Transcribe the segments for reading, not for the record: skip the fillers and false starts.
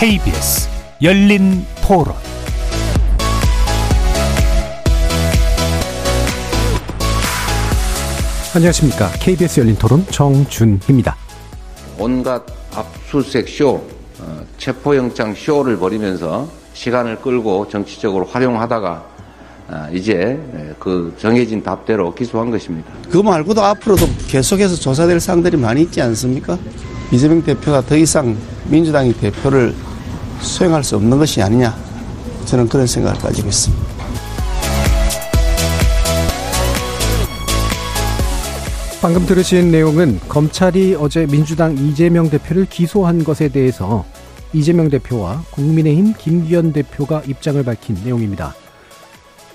KBS 열린토론 안녕하십니까. KBS 열린토론 정준희입니다. 온갖 압수수색 쇼, 체포영장 쇼를 벌이면서 시간을 끌고 정치적으로 활용하다가 이제 그 정해진 답대로 기소한 것입니다. 그거 말고도 앞으로도 계속해서 조사될 사항들이 많이 있지 않습니까? 이재명 대표가 더 이상 민주당이 대표를 수행할 수 없는 것이 아니냐, 저는 그런 생각을 가지고 있습니다. 방금 들으신 내용은 검찰이 어제 민주당 이재명 대표를 기소한 것에 대해서 이재명 대표와 국민의힘 김기현 대표가 입장을 밝힌 내용입니다.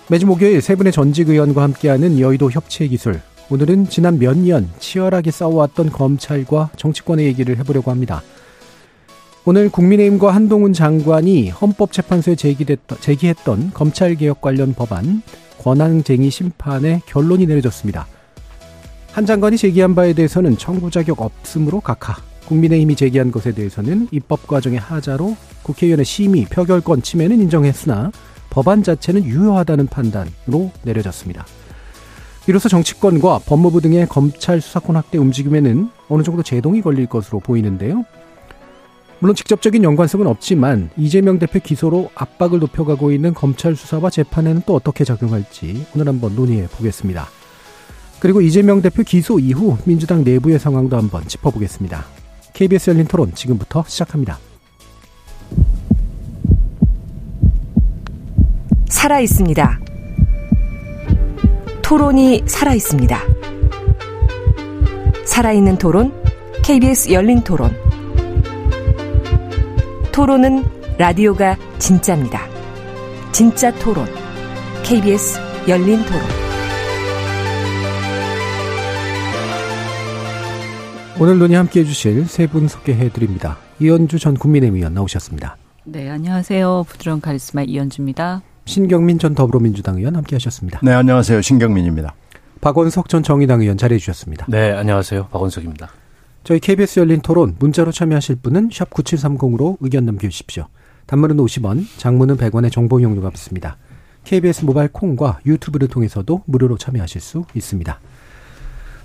매주 목요일 세 분의 전직 의원과 함께하는 여의도협치의기술, 오늘은 지난 몇 년 치열하게 싸워왔던 검찰과 정치권의 얘기를 해보려고 합니다. 오늘 국민의힘과 한동훈 장관이 헌법재판소에 제기했던 검찰개혁 관련 법안 권한쟁의 심판의 결론이 내려졌습니다. 한 장관이 제기한 바에 대해서는 청구 자격 없음으로 각하, 국민의힘이 제기한 것에 대해서는 입법 과정의 하자로 국회의원의 심의, 표결권 침해는 인정했으나 법안 자체는 유효하다는 판단으로 내려졌습니다. 이로써 정치권과 법무부 등의 검찰 수사권 확대 움직임에는 어느 정도 제동이 걸릴 것으로 보이는데요. 물론 직접적인 연관성은 없지만 이재명 대표 기소로 압박을 높여가고 있는 검찰 수사와 재판에는 또 어떻게 작용할지 오늘 한번 논의해 보겠습니다. 그리고 이재명 대표 기소 이후 민주당 내부의 상황도 한번 짚어보겠습니다. KBS 열린 토론 지금부터 시작합니다. 살아있습니다. 토론이 살아있습니다. 살아있는 토론, KBS 열린 토론. 토론은 라디오가 진짜입니다. 진짜 토론, KBS 열린 토론. 오늘 논의 함께해 주실 세 분 소개해드립니다. 이언주 전 국민의힘 의원 나오셨습니다. 네, 안녕하세요. 부드러운 카리스마 이언주입니다. 신경민 전 더불어민주당 의원 함께하셨습니다. 네, 안녕하세요. 신경민입니다. 박원석 전 정의당 의원 자리해 주셨습니다. 네, 안녕하세요. 박원석입니다. 저희 KBS 열린 토론 문자로 참여하실 분은 샵 9730으로 의견 남겨주십시오. 단문은 50원, 장문은 100원의 정보 이용료가 붙습니다. KBS 모바일 콩과 유튜브를 통해서도 무료로 참여하실 수 있습니다.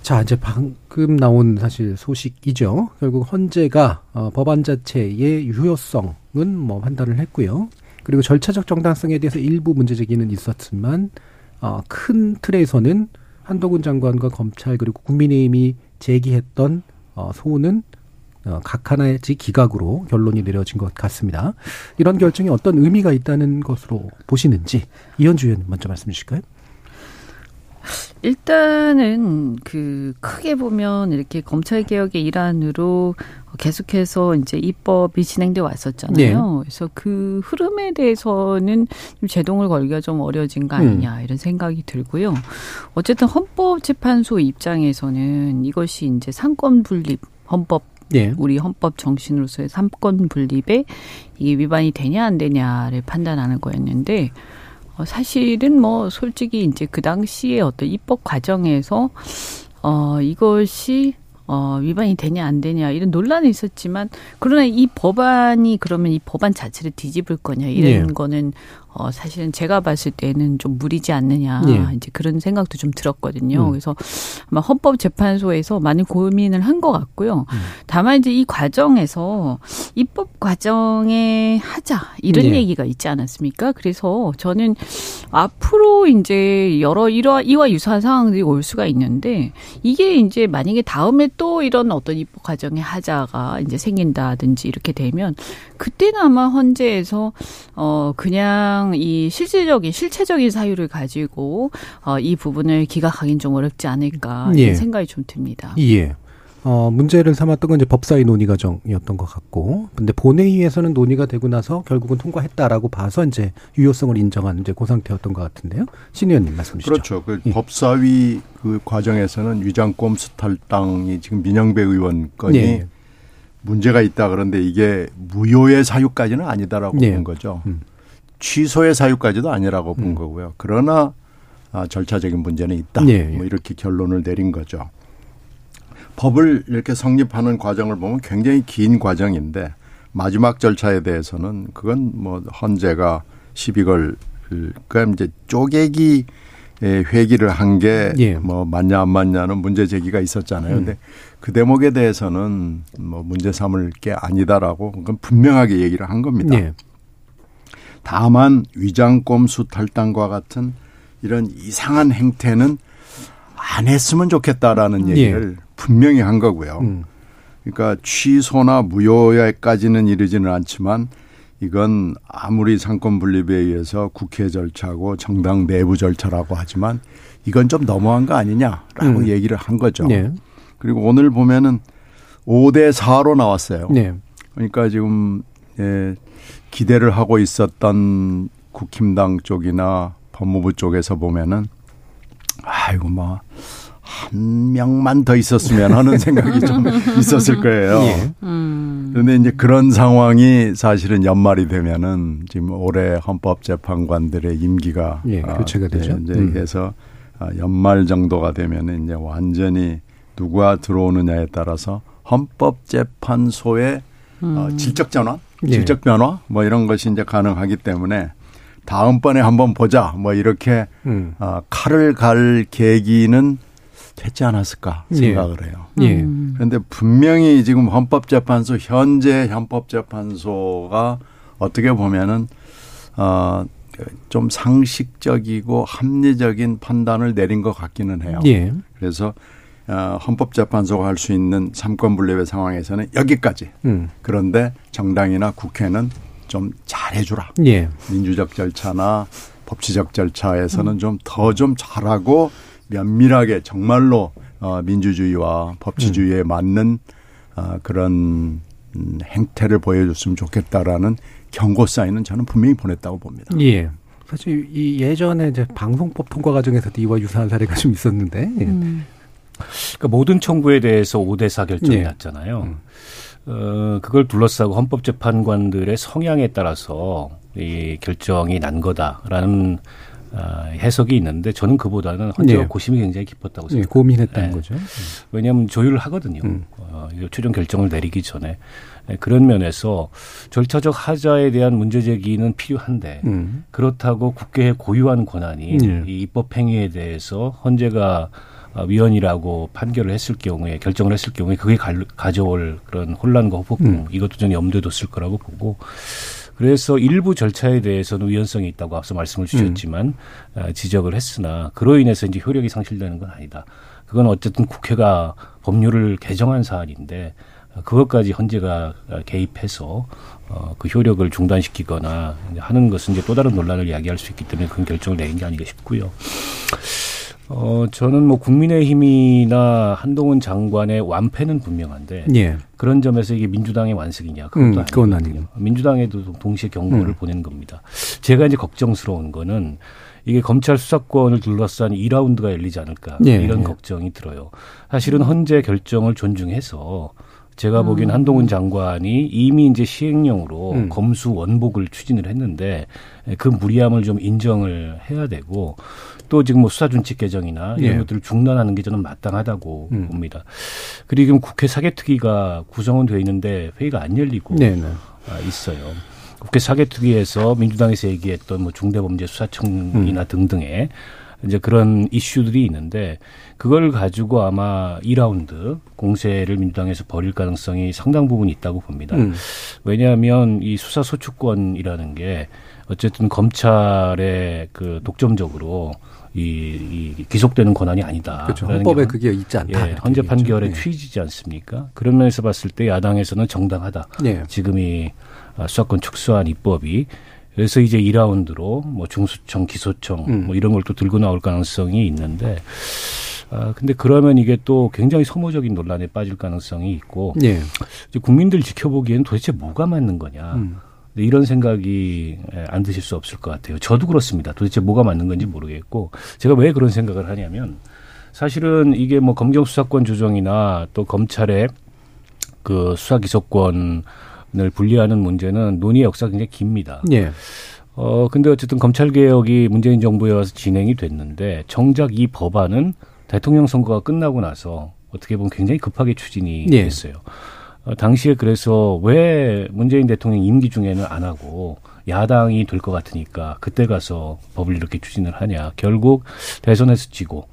자, 이제 방금 나온 사실 소식이죠. 결국 헌재가 법안 자체의 유효성은 뭐 판단을 했고요. 그리고 절차적 정당성에 대해서 일부 문제제기는 있었지만 큰 틀에서는 한동훈 장관과 검찰 그리고 국민의힘이 제기했던 소원은 각 하나의 기각으로 결론이 내려진 것 같습니다. 이런 결정이 어떤 의미가 있다는 것으로 보시는지 이언주 의원님 먼저 말씀해 주실까요? 일단은 크게 보면 이렇게 검찰개혁의 일환으로 계속해서 이제 입법이 진행되어 왔었잖아요. 네. 그래서 그 흐름에 대해서는 좀 제동을 걸기가 좀 어려워진 거 아니냐 이런 생각이 들고요. 어쨌든 헌법재판소 입장에서는 이것이 이제 상권 분립 헌법. 네. 우리 헌법 정신으로서의 상권 분립에 이게 위반이 되냐 안 되냐를 판단하는 거였는데 사실은 뭐 솔직히 이제 그 당시에 어떤 입법 과정에서 이것이 위반이 되냐 안 되냐 이런 논란이 있었지만 그러나 이 법안이 그러면 이 법안 자체를 뒤집을 거냐 이런 네. 거는 사실은 제가 봤을 때는 좀 무리지 않느냐 네. 이제 그런 생각도 좀 들었거든요. 그래서 아마 헌법재판소에서 많이 고민을 한 것 같고요. 다만 이제 이 과정에서 입법 과정에 하자 이런 네. 얘기가 있지 않았습니까? 그래서 저는 앞으로 이제 여러 이와 유사한 상황들이 올 수가 있는데 이게 이제 만약에 다음에 또 이런 어떤 입법 과정에 하자가 이제 생긴다든지 이렇게 되면 그때는 아마 헌재에서 그냥 이 실체적인 사유를 가지고 이 부분을 기각하기는 좀 어렵지 않을까 이런 예. 생각이 좀 듭니다. 예. 문제를 삼았던 건 이제 법사위 논의 과정이었던 것 같고, 근데 본회의에서는 논의가 되고 나서 결국은 통과했다라고 봐서 이제 유효성을 인정하는 이제 그 상태였던 것 같은데요. 신 의원님 말씀 주시죠. 그렇죠. 그 예. 법사위 그 과정에서는 위장꼼 수탈당이 지금 민영배 의원 건이 예. 문제가 있다 그런데 이게 무효의 사유까지는 아니다라고 예. 본 거죠. 취소의 사유까지도 아니라고 본 거고요. 그러나 절차적인 문제는 있다. 예. 뭐 이렇게 결론을 내린 거죠. 법을 이렇게 성립하는 과정을 보면 굉장히 긴 과정인데 마지막 절차에 대해서는 그건 뭐 헌재가 시비 걸 그러니까 이제 쪼개기 회기를 한 게 뭐 맞냐 안 맞냐는 문제 제기가 있었잖아요. 근데 그 대목에 대해서는 뭐 문제 삼을 게 아니다라고 그건 분명하게 얘기를 한 겁니다. 예. 다만 위장꼼수 탈당과 같은 이런 이상한 행태는 안 했으면 좋겠다라는 얘기를 예. 분명히 한 거고요. 그러니까 취소나 무효에까지는 이르지는 않지만 이건 아무리 상권 분립에 의해서 국회 절차고 정당 내부 절차라고 하지만 이건 좀 너무한 거 아니냐라고 얘기를 한 거죠. 네. 그리고 오늘 보면은 5-4로 나왔어요. 네. 그러니까 지금 기대를 하고 있었던 국힘당 쪽이나 법무부 쪽에서 보면은 아이고 막 한 명만 더 있었으면 하는 생각이 좀 있었을 거예요. 예. 그런데 이제 그런 상황이 사실은 연말이 되면은 지금 올해 헌법재판관들의 임기가 교체가 되죠. 그래서 연말 정도가 되면은 이제 완전히 누가 들어오느냐에 따라서 헌법재판소의 질적 전환, 질적 변화 뭐 이런 것이 이제 가능하기 때문에. 다음번에 한번 보자 뭐 이렇게 칼을 갈 계기는 됐지 않았을까 생각을 해요. 예. 그런데 분명히 지금 헌법재판소 현재 헌법재판소가 어떻게 보면은 좀 상식적이고 합리적인 판단을 내린 것 같기는 해요. 예. 그래서 헌법재판소가 할 수 있는 삼권분립의 상황에서는 여기까지. 그런데 정당이나 국회는 좀 잘해주라. 예. 민주적 절차나 법치적 절차에서는 좀 더 좀 잘하고 면밀하게 정말로 민주주의와 법치주의에 맞는 그런 행태를 보여줬으면 좋겠다라는 경고 사인은 저는 분명히 보냈다고 봅니다. 예. 사실 이 예전에 이제 방송법 통과 과정에서도 이와 유사한 사례가 좀 있었는데. 그러니까 모든 청구에 대해서 5-4 결정이 났잖아요. 그걸 둘러싸고 헌법재판관들의 성향에 따라서 이 결정이 난 거다라는 해석이 있는데 저는 그보다는 헌재가 고심이 굉장히 깊었다고 생각합니다. 고민했다는 거죠. 왜냐하면 조율을 하거든요. 최종 결정을 내리기 전에. 그런 면에서 절차적 하자에 대한 문제제기는 필요한데 그렇다고 국회의 고유한 권한이 이 입법행위에 대해서 헌재가 위헌이라고 판결을 했을 경우에 결정을 했을 경우에 그게 가져올 그런 혼란과 후폭풍 이것도 저는 염두에 뒀을 거라고 보고 그래서 일부 절차에 대해서는 위헌성이 있다고 앞서 말씀을 주셨지만 지적을 했으나 그로 인해서 이제 효력이 상실되는 건 아니다. 그건 어쨌든 국회가 법률을 개정한 사안인데 그것까지 헌재가 개입해서 그 효력을 중단시키거나 하는 것은 이제 또 다른 논란을 야기할 수 있기 때문에 그런 결정을 내린 게 아닌가 싶고요. 저는 뭐 국민의힘이나 한동훈 장관의 완패는 분명한데 그런 점에서 이게 민주당의 완승이냐 그건 아니에요. 민주당에도 동시에 경고를 보낸 겁니다. 제가 이제 걱정스러운 거는 이게 검찰 수사권을 둘러싼 2라운드가 열리지 않을까 이런 걱정이 들어요. 사실은 헌재 결정을 존중해서 제가 보기엔 한동훈 장관이 이미 이제 시행령으로 검수 원복을 추진을 했는데 그 무리함을 좀 인정을 해야 되고 또 지금 뭐 수사준칙 개정이나 이런 것들을 중단하는 게 저는 마땅하다고 봅니다. 그리고 국회 사개특위가 구성은 돼 있는데 회의가 안 열리고 있어요. 국회 사개특위에서 민주당에서 얘기했던 뭐 중대범죄수사청이나 등등의 이제 그런 이슈들이 있는데 그걸 가지고 아마 2라운드 공세를 민주당에서 벌일 가능성이 상당 부분 있다고 봅니다. 왜냐하면 이 수사소추권이라는 게 어쨌든 검찰의 그 독점적으로 이 기속되는 권한이 아니다. 그렇죠. 헌법에 그게 있지 않다. 헌재 판결에 취해지지 않습니까? 그런 면에서 봤을 때 야당에서는 정당하다. 지금 이 수사권 축소한 입법이 그래서 이제 2라운드로 뭐 중수청, 기소청 뭐 이런 걸 또 들고 나올 가능성이 있는데 근데 그러면 이게 또 굉장히 소모적인 논란에 빠질 가능성이 있고 이제 국민들 지켜보기에는 도대체 뭐가 맞는 거냐. 이런 생각이 안 드실 수 없을 것 같아요. 저도 그렇습니다. 도대체 뭐가 맞는 건지 모르겠고 제가 왜 그런 생각을 하냐면 사실은 이게 뭐 검경 수사권 조정이나 또 검찰의 그 수사 기소권 늘 분리하는 문제는 논의의 역사가 굉장히 깁니다. 예. 근데 어쨌든 검찰개혁이 문재인 정부에 와서 진행이 됐는데 정작 이 법안은 대통령 선거가 끝나고 나서 어떻게 보면 굉장히 급하게 추진이 됐어요. 당시에 그래서 왜 문재인 대통령 임기 중에는 안 하고 야당이 될 것 같으니까 그때 가서 법을 이렇게 추진을 하냐. 결국 대선에서 지고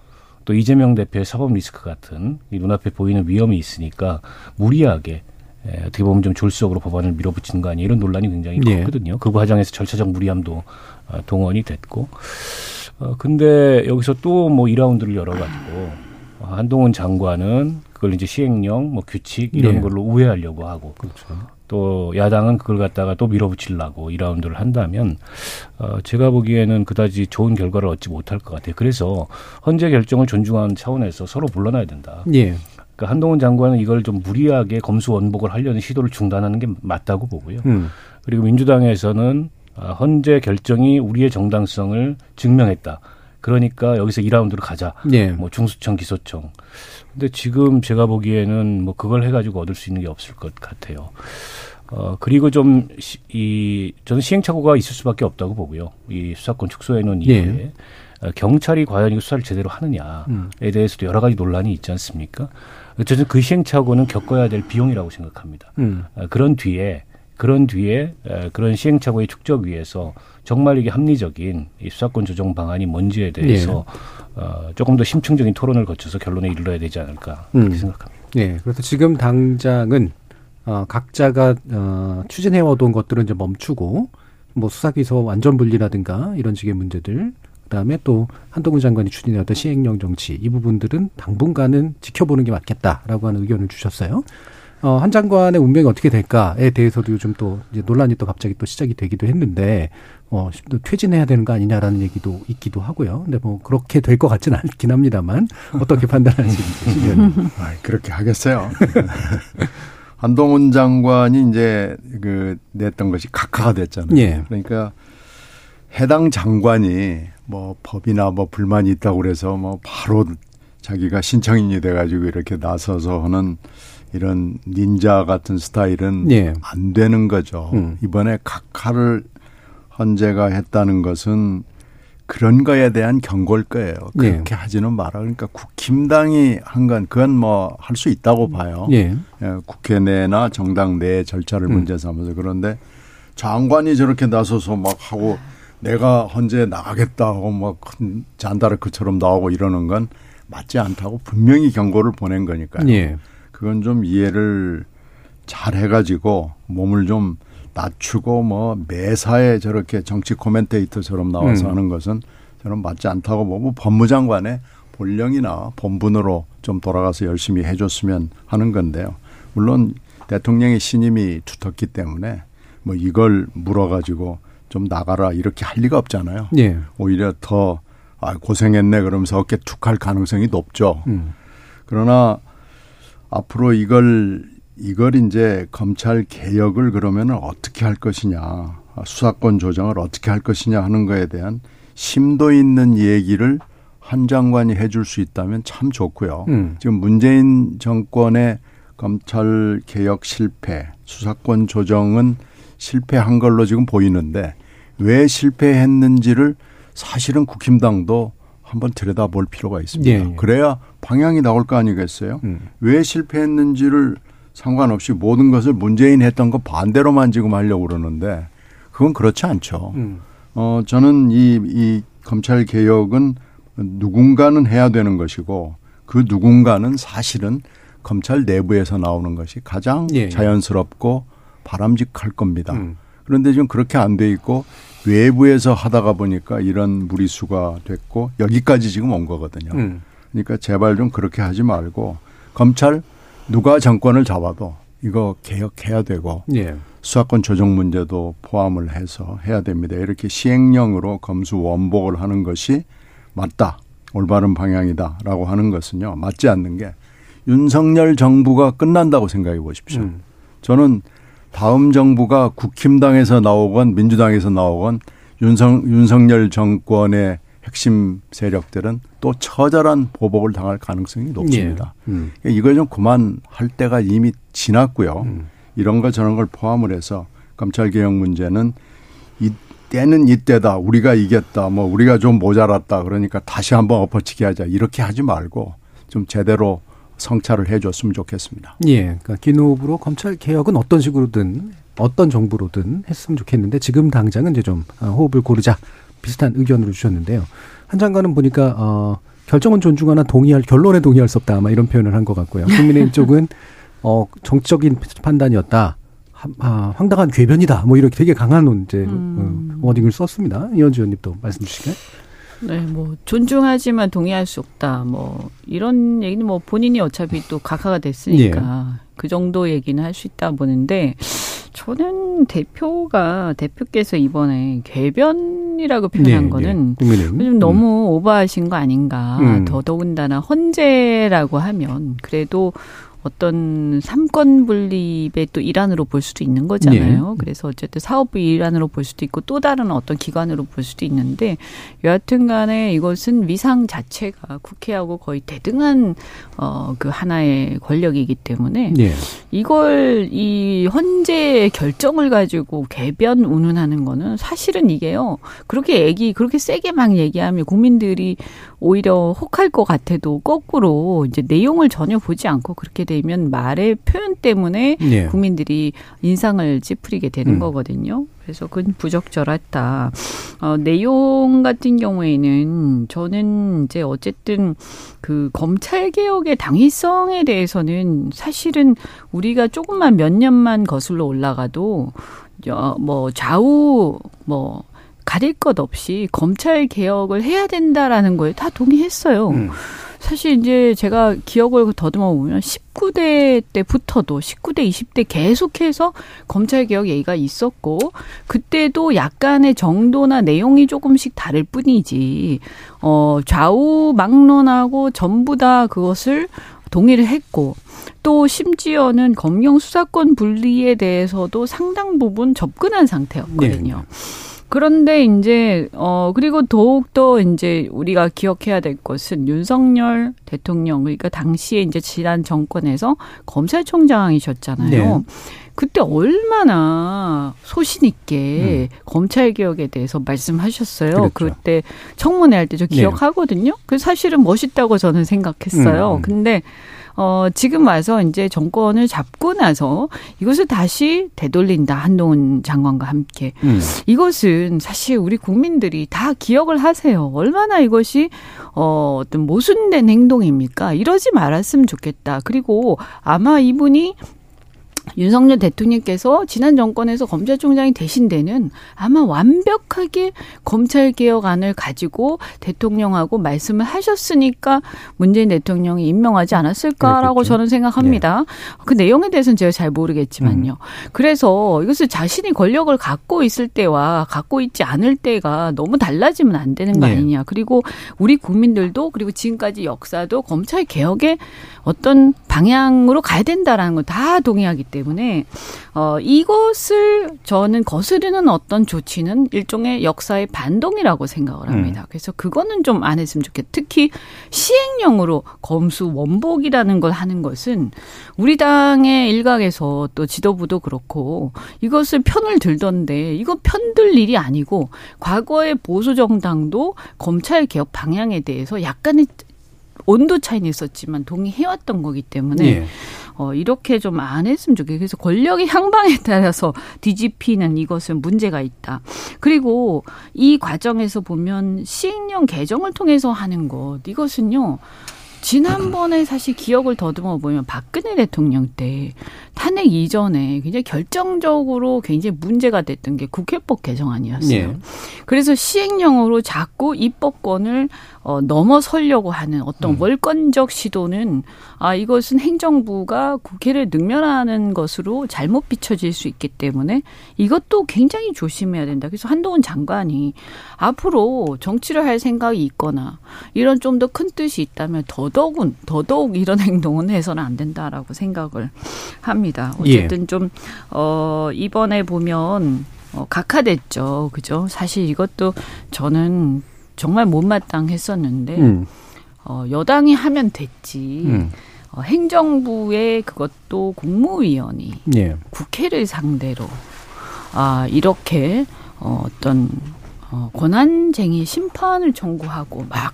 또 이재명 대표의 사법 리스크 같은 이 눈앞에 보이는 위험이 있으니까 무리하게 어떻게 보면 좀 졸속으로 법안을 밀어붙이는 거 아니에요. 이런 논란이 굉장히 컸거든요. 예. 그 과정에서 절차적 무리함도 동원이 됐고. 근데 여기서 또 뭐 2라운드를 열어가지고 한동훈 장관은 그걸 이제 시행령, 뭐 규칙 이런 걸로 우회하려고 하고. 그렇죠. 또 야당은 그걸 갖다가 또 밀어붙이려고 2라운드를 한다면 제가 보기에는 그다지 좋은 결과를 얻지 못할 것 같아요. 그래서 헌재 결정을 존중하는 차원에서 서로 물러나야 된다. 예. 그러니까 한동훈 장관은 이걸 좀 무리하게 검수원복을 하려는 시도를 중단하는 게 맞다고 보고요. 그리고 민주당에서는 헌재 결정이 우리의 정당성을 증명했다. 그러니까 여기서 2라운드로 가자. 예. 뭐 중수청, 기소청. 근데 지금 제가 보기에는 뭐 그걸 해가지고 얻을 수 있는 게 없을 것 같아요. 그리고 좀 저는 시행착오가 있을 수밖에 없다고 보고요. 이 수사권 축소해놓은 이후에 경찰이 과연 이거 수사를 제대로 하느냐에 대해서도 여러 가지 논란이 있지 않습니까? 저는 그 시행착오는 겪어야 될 비용이라고 생각합니다. 그런 뒤에 그런 시행착오의 축적 위에서 정말 이게 합리적인 이 수사권 조정 방안이 뭔지에 대해서 조금 더 심층적인 토론을 거쳐서 결론에 이르러야 되지 않을까 그렇게 생각합니다. 네, 그래서 지금 당장은 각자가 추진해오던 것들은 이제 멈추고 뭐 수사기소 완전 분리라든가 이런 식의 문제들, 그다음에 또 한동훈 장관이 추진해왔던 시행령 정치 이 부분들은 당분간은 지켜보는 게 맞겠다라고 하는 의견을 주셨어요. 한 장관의 운명이 어떻게 될까에 대해서도 요즘 또 이제 논란이 또 갑자기 또 시작이 되기도 했는데, 퇴진해야 되는 거 아니냐라는 얘기도 있기도 하고요. 근데 뭐 그렇게 될 것 같지는 않긴 합니다만, 어떻게 판단하시는지. 그렇게 하겠어요. 한동훈 장관이 이제 냈던 것이 각하됐잖아요. 예. 그러니까 해당 장관이 뭐 법이나 뭐 불만이 있다고 그래서 뭐 바로 자기가 신청인이 돼가지고 이렇게 나서서 하는 이런 닌자 같은 스타일은 안 되는 거죠. 이번에 각하를 헌재가 했다는 것은 그런 거에 대한 경고일 거예요. 그렇게 하지는 마라. 그러니까 국힘당이 한 건 그건 뭐 할 수 있다고 봐요. 국회 내나 정당 내 절차를 문제 삼아서. 그런데 장관이 저렇게 나서서 막 하고 내가 헌재에 나가겠다 하고 막 잔다르크처럼 나오고 이러는 건 맞지 않다고 분명히 경고를 보낸 거니까요. 그건 좀 이해를 잘 해가지고 몸을 좀 낮추고 뭐 매사에 저렇게 정치 코멘테이터처럼 나와서 하는 것은 저는 맞지 않다고 보고, 법무장관의 본령이나 본분으로 좀 돌아가서 열심히 해줬으면 하는 건데요. 물론 대통령의 신임이 두텁기 때문에 뭐 이걸 물어가지고 좀 나가라 이렇게 할 리가 없잖아요. 오히려 더 고생했네 그러면서 어깨 툭 할 가능성이 높죠. 그러나 앞으로 이걸 이제 검찰 개혁을 그러면 어떻게 할 것이냐, 수사권 조정을 어떻게 할 것이냐 하는 거에 대한 심도 있는 얘기를 한 장관이 해줄 수 있다면 참 좋고요. 지금 문재인 정권의 검찰 개혁 실패, 수사권 조정은 실패한 걸로 지금 보이는데 왜 실패했는지를 사실은 국힘당도 한번 들여다볼 필요가 있습니다. 그래야 방향이 나올 거 아니겠어요? 왜 실패했는지를 상관없이 모든 것을 문재인 했던 거 반대로만 지금 하려고 그러는데 그건 그렇지 않죠. 저는 이 검찰 개혁은 누군가는 해야 되는 것이고 그 누군가는 사실은 검찰 내부에서 나오는 것이 가장 자연스럽고 바람직할 겁니다. 그런데 지금 그렇게 안 돼 있고 외부에서 하다가 보니까 이런 무리수가 됐고 여기까지 지금 온 거거든요. 그러니까 제발 좀 그렇게 하지 말고 검찰 누가 정권을 잡아도 이거 개혁해야 되고 수사권 조정 문제도 포함을 해서 해야 됩니다. 이렇게 시행령으로 검수 원복을 하는 것이 맞다, 올바른 방향이다라고 하는 것은요, 맞지 않는 게 윤석열 정부가 끝난다고 생각해 보십시오. 저는 다음 정부가 국힘당에서 나오건 민주당에서 나오건 윤석열 정권의 핵심 세력들은 또 처절한 보복을 당할 가능성이 높습니다. 이걸 좀 그만할 때가 이미 지났고요. 이런 거 저런 걸 포함을 해서 검찰개혁 문제는 이때는 이때다, 우리가 이겼다, 뭐 우리가 좀 모자랐다, 그러니까 다시 한번 엎어치기 하자, 이렇게 하지 말고 좀 제대로 성찰을 해줬으면 좋겠습니다. 예, 그러니까 긴 호흡으로 검찰 개혁은 어떤 식으로든 어떤 정부로든 했으면 좋겠는데 지금 당장은 이제 좀 호흡을 고르자 비슷한 의견으로 주셨는데요. 한 장관은 보니까 결정은 존중하나 결론에 동의할 수 없다 아마 이런 표현을 한 것 같고요. 국민의힘 쪽은 정적인 판단이었다. 황당한 궤변이다. 뭐 이렇게 되게 강한 이제 워딩을 썼습니다. 이언주 의원님도 말씀 주시게. 네, 뭐 존중하지만 동의할 수 없다. 뭐 이런 얘기는 뭐 본인이 어차피 또 각하가 됐으니까 예. 그 정도 얘기는 할 수 있다 보는데 저는 대표께서 이번에 궤변이라고 표현한 네, 거는 네. 좀 너무 오버하신 거 아닌가. 더더군다나 헌재라고 하면 그래도 어떤 삼권 분립의 또 일환으로 볼 수도 있는 거잖아요. 네. 그래서 어쨌든 사업부 일환으로 볼 수도 있고 또 다른 어떤 기관으로 볼 수도 있는데 여하튼 간에 이것은 위상 자체가 국회하고 거의 대등한 그 하나의 권력이기 때문에 네. 이걸 이 헌재의 결정을 가지고 궤변 운운하는 거는 사실은 이게요. 그렇게 세게 막 얘기하면 국민들이 오히려 혹할 것 같아도 거꾸로 이제 내용을 전혀 보지 않고 그렇게 되면 말의 표현 때문에 예. 국민들이 인상을 찌푸리게 되는 거거든요. 그래서 그건 부적절했다. 내용 같은 경우에는 저는 이제 어쨌든 그 검찰개혁의 당위성에 대해서는 사실은 우리가 조금만 몇 년만 거슬러 올라가도 좌우 가릴 것 없이 검찰개혁을 해야 된다라는 거에 다 동의했어요. 사실 이제 제가 기억을 더듬어 보면 19대 때부터도 19대, 20대 계속해서 검찰개혁 얘기가 있었고 그때도 약간의 정도나 내용이 조금씩 다를 뿐이지 좌우 막론하고 전부 다 그것을 동의를 했고 또 심지어는 검경 수사권 분리에 대해서도 상당 부분 접근한 상태였거든요. 네. 그런데 이제 그리고 더욱더 이제 우리가 기억해야 될 것은 윤석열 대통령 그러니까 당시에 이제 지난 정권에서 검찰총장이셨잖아요. 네. 그때 얼마나 소신 있게 검찰개혁에 대해서 말씀하셨어요. 그렇죠. 그때 청문회 할 때 저 기억하거든요. 네. 그 사실은 멋있다고 저는 생각했어요. 근데 지금 와서 이제 정권을 잡고 나서 이것을 다시 되돌린다. 한동훈 장관과 함께. 이것은 사실 우리 국민들이 다 기억을 하세요. 얼마나 이것이 어떤 모순된 행동입니까? 이러지 말았으면 좋겠다. 그리고 아마 이분이 윤석열 대통령께서 지난 정권에서 검찰총장이 되신 데는 아마 완벽하게 검찰개혁안을 가지고 대통령하고 말씀을 하셨으니까 문재인 대통령이 임명하지 않았을까라고 그렇겠죠. 저는 생각합니다. 네. 그 내용에 대해서는 제가 잘 모르겠지만요. 그래서 이것을 자신이 권력을 갖고 있을 때와 갖고 있지 않을 때가 너무 달라지면 안 되는 거 아니냐. 그리고 우리 국민들도 그리고 지금까지 역사도 검찰개혁의 어떤 방향으로 가야 된다라는 걸 다 동의하기 때문에 이것을 저는 거스르는 어떤 조치는 일종의 역사의 반동이라고 생각을 합니다. 그래서 그거는 좀 안 했으면 좋겠다. 특히 시행령으로 검수 원복이라는 걸 하는 것은 우리 당의 일각에서 또 지도부도 그렇고 이것을 편을 들던데 이건 편들 일이 아니고 과거의 보수정당도 검찰개혁 방향에 대해서 약간의 온도 차이는 있었지만 동의해왔던 거기 때문에 예. 이렇게 좀 안 했으면 좋겠어요. 그래서 권력의 향방에 따라서 뒤집히는 이것은 문제가 있다. 그리고 이 과정에서 보면 시행령 개정을 통해서 하는 것 이것은요. 지난번에 사실 기억을 더듬어 보면 박근혜 대통령 때 탄핵 이전에 굉장히 결정적으로 굉장히 문제가 됐던 게 국회법 개정안이었어요. 네. 그래서 시행령으로 자꾸 입법권을 넘어서려고 하는 어떤 월권적 시도는 이것은 행정부가 국회를 능멸하는 것으로 잘못 비춰질 수 있기 때문에 이것도 굉장히 조심해야 된다. 그래서 한동훈 장관이 앞으로 정치를 할 생각이 있거나 이런 좀 더 큰 뜻이 있다면 더더욱 이런 행동은 해서는 안 된다라고 생각을 합니다. 어쨌든 예. 좀 이번에 보면 각하됐죠. 그죠? 사실 이것도 저는 정말 못마땅했었는데 여당이 하면 됐지. 행정부의 그것도 국무위원이 예. 국회를 상대로 이렇게 어떤 권한쟁의 심판을 청구하고 막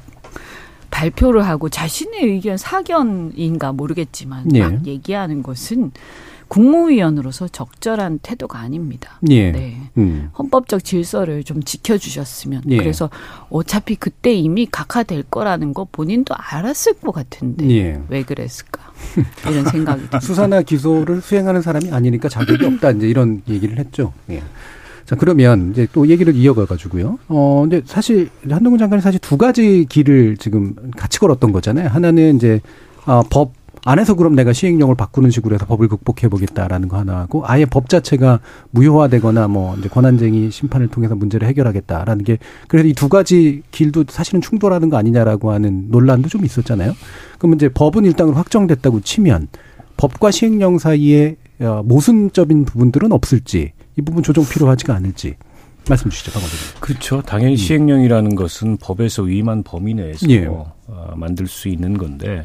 발표를 하고 자신의 의견 사견인가 모르겠지만 예. 막 얘기하는 것은 국무위원으로서 적절한 태도가 아닙니다. 예. 네. 헌법적 질서를 좀 지켜주셨으면. 예. 그래서 어차피 그때 이미 각하될 거라는 거 본인도 알았을 것 같은데 예. 왜 그랬을까 이런 생각이 듭니다. 수사나 기소를 수행하는 사람이 아니니까 자격이 없다 이제 이런 얘기를 했죠. 예. 자, 그러면 이제 또 얘기를 이어가가지고요. 근데 사실 한동훈 장관이 사실 두 가지 길을 지금 같이 걸었던 거잖아요. 하나는 이제 법 안에서 그럼 내가 시행령을 바꾸는 식으로 해서 법을 극복해보겠다라는 거 하나 하고, 아예 법 자체가 무효화되거나 뭐 이제 권한쟁의 심판을 통해서 문제를 해결하겠다라는 게, 그래서 이 두 가지 길도 사실은 충돌하는 거 아니냐라고 하는 논란도 좀 있었잖아요. 그럼 이제 법은 일단으로 확정됐다고 치면 법과 시행령 사이에 모순적인 부분들은 없을지, 이 부분 조정 필요하지가 않을지 말씀 주시죠, 박 원장님. 그렇죠. 당연히 시행령이라는 것은 법에서 위임한 범위 내에서 예. 만들 수 있는 건데,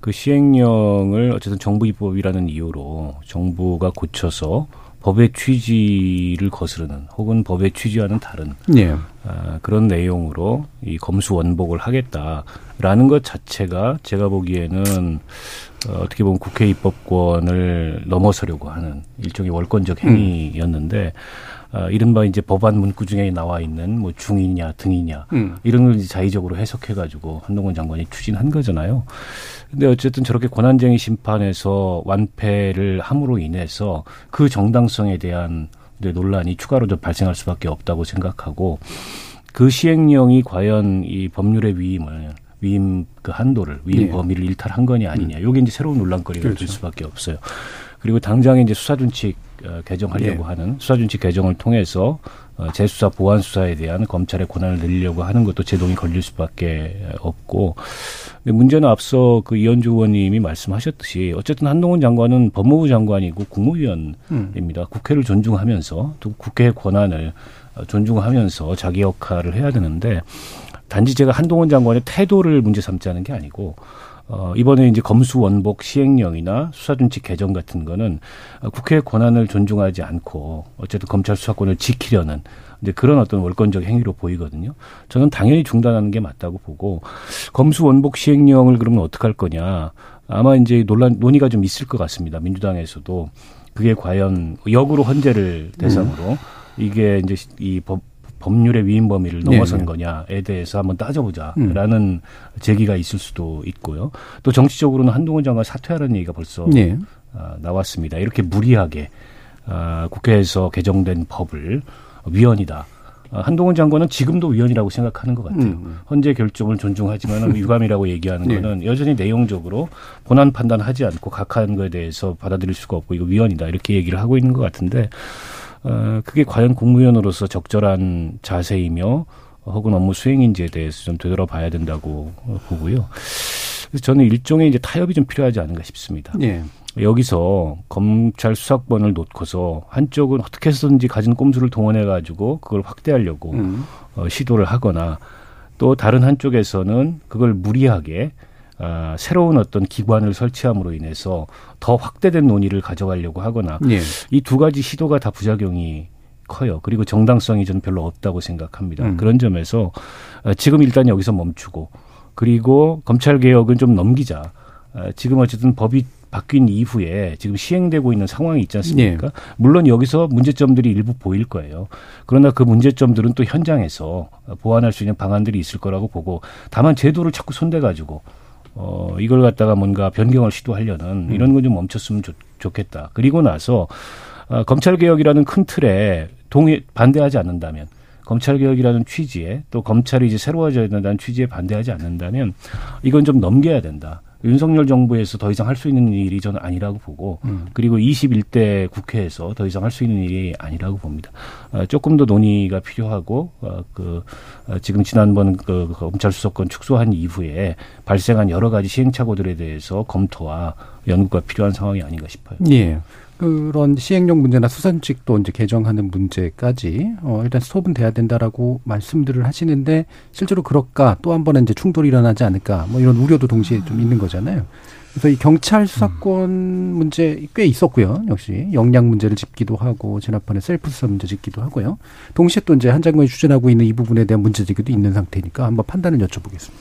그 시행령을 어쨌든 정부 입법이라는 이유로 정부가 고쳐서 법의 취지를 거스르는 혹은 법의 취지와는 다른 예. 그런 내용으로 이 검수원복을 하겠다라는 것 자체가 제가 보기에는 어떻게 보면 국회 입법권을 넘어서려고 하는 일종의 월권적 행위였는데 이른바 이제 법안 문구 중에 나와 있는 뭐 중이냐 등이냐 이런 걸 이제 자의적으로 해석해가지고 한동훈 장관이 추진한 거잖아요. 근데 어쨌든 저렇게 권한쟁의 심판에서 완패를 함으로 인해서 그 정당성에 대한 논란이 추가로 좀 발생할 수밖에 없다고 생각하고, 그 시행령이 과연 이 법률의 위임 그 한도를 위임 네. 범위를 일탈한 건이 아니냐. 요게 이제 새로운 논란거리가 될 그렇죠. 수밖에 없어요. 그리고 당장에 이제 수사준칙 개정하려고 네. 하는 수사준칙 개정을 통해서 재수사 보완수사에 대한 검찰의 권한을 늘리려고 하는 것도 제동이 걸릴 수밖에 없고, 근데 문제는 앞서 그 이언주 의원님이 말씀하셨듯이 어쨌든 한동훈 장관은 법무부 장관이고 국무위원입니다. 국회를 존중하면서 또 국회의 권한을 존중하면서 자기 역할을 해야 되는데, 단지 제가 한동훈 장관의 태도를 문제 삼자는 게 아니고 이번에 이제 검수원복 시행령이나 수사준칙 개정 같은 거는 국회의 권한을 존중하지 않고 어쨌든 검찰 수사권을 지키려는 이제 그런 어떤 월권적 행위로 보이거든요. 저는 당연히 중단하는 게 맞다고 보고, 검수원복 시행령을 그러면 어떻게 할 거냐. 아마 이제 논의가 좀 있을 것 같습니다. 민주당에서도 그게 과연 역으로 헌재를 대상으로 이게 이제 이 법률의 위임 범위를 넘어선 네, 네. 거냐에 대해서 한번 따져보자라는 제기가 있을 수도 있고요. 또 정치적으로는 한동훈 장관 사퇴하라는 얘기가 벌써 네. 나왔습니다. 이렇게 무리하게 국회에서 개정된 법을 위헌이다. 한동훈 장관은 지금도 위헌이라고 생각하는 것 같아요. 헌재 결정을 존중하지만 유감이라고 얘기하는 것은 네. 여전히 내용적으로 본안 판단하지 않고 각하한 거에 대해서 받아들일 수가 없고 이거 위헌이다 이렇게 얘기를 하고 있는 것 같은데, 그게 과연 국무위원으로서 적절한 자세이며 혹은 업무 수행인지에 대해서 좀 되돌아봐야 된다고 보고요. 그래서 저는 일종의 이제 타협이 좀 필요하지 않은가 싶습니다. 예. 여기서 검찰 수사권을 놓고서 한쪽은 어떻게 해서든지 가진 꼼수를 동원해가지고 그걸 확대하려고 시도를 하거나, 또 다른 한쪽에서는 그걸 무리하게 새로운 어떤 기관을 설치함으로 인해서 더 확대된 논의를 가져가려고 하거나 예. 이 두 가지 시도가 다 부작용이 커요. 그리고 정당성이 저는 별로 없다고 생각합니다. 그런 점에서 지금 일단 여기서 멈추고, 그리고 검찰개혁은 좀 넘기자. 지금 어쨌든 법이 바뀐 이후에 지금 시행되고 있는 상황이 있지 않습니까? 예. 물론 여기서 문제점들이 일부 보일 거예요. 그러나 그 문제점들은 또 현장에서 보완할 수 있는 방안들이 있을 거라고 보고, 다만 제도를 자꾸 손대가지고 이걸 갖다가 뭔가 변경을 시도하려는 이런 건 좀 멈췄으면 좋겠다. 그리고 나서 검찰개혁이라는 큰 틀에 반대하지 않는다면, 검찰개혁이라는 취지에 또 검찰이 이제 새로워져야 된다는 취지에 반대하지 않는다면 이건 좀 넘겨야 된다. 윤석열 정부에서 더 이상 할 수 있는 일이 저는 아니라고 보고, 그리고 21대 국회에서 더 이상 할 수 있는 일이 아니라고 봅니다. 조금 더 논의가 필요하고, 지금 지난번 그 검찰 수사권 축소한 이후에 발생한 여러 가지 시행착오들에 대해서 검토와 연구가 필요한 상황이 아닌가 싶어요. 예. 그런 시행령 문제나 수사준칙도 이제 개정하는 문제까지 일단 스톱은 돼야 된다라고 말씀들을 하시는데, 실제로 그럴까, 또 한 번은 이제 충돌이 일어나지 않을까, 뭐 이런 우려도 동시에 좀 있는 거잖아요. 그래서 이 경찰 수사권 문제 꽤 있었고요. 역시 역량 문제를 짚기도 하고, 지난번에 셀프 수사 문제 짚기도 하고요. 동시에 또 이제 한 장관이 추진하고 있는 이 부분에 대한 문제제기도 있는 상태니까 한번 판단을 여쭤보겠습니다.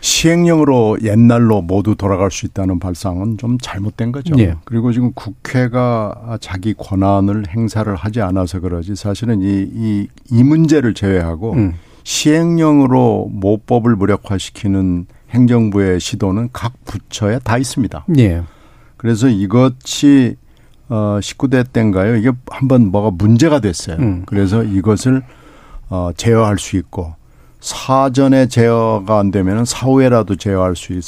시행령으로 옛날로 모두 돌아갈 수 있다는 발상은 좀 잘못된 거죠. 예. 그리고 지금 국회가 자기 권한을 행사를 하지 않아서 그러지 사실은 이 문제를 제외하고 시행령으로 모법을 무력화시키는 행정부의 시도는 각 부처에 다 있습니다. 예. 그래서 이것이 19대 때인가요? 이게 한번 뭐가 문제가 됐어요. 그래서 이것을 제어할 수 있고 사전에 제어가 안 되면 사후에라도 제어할 수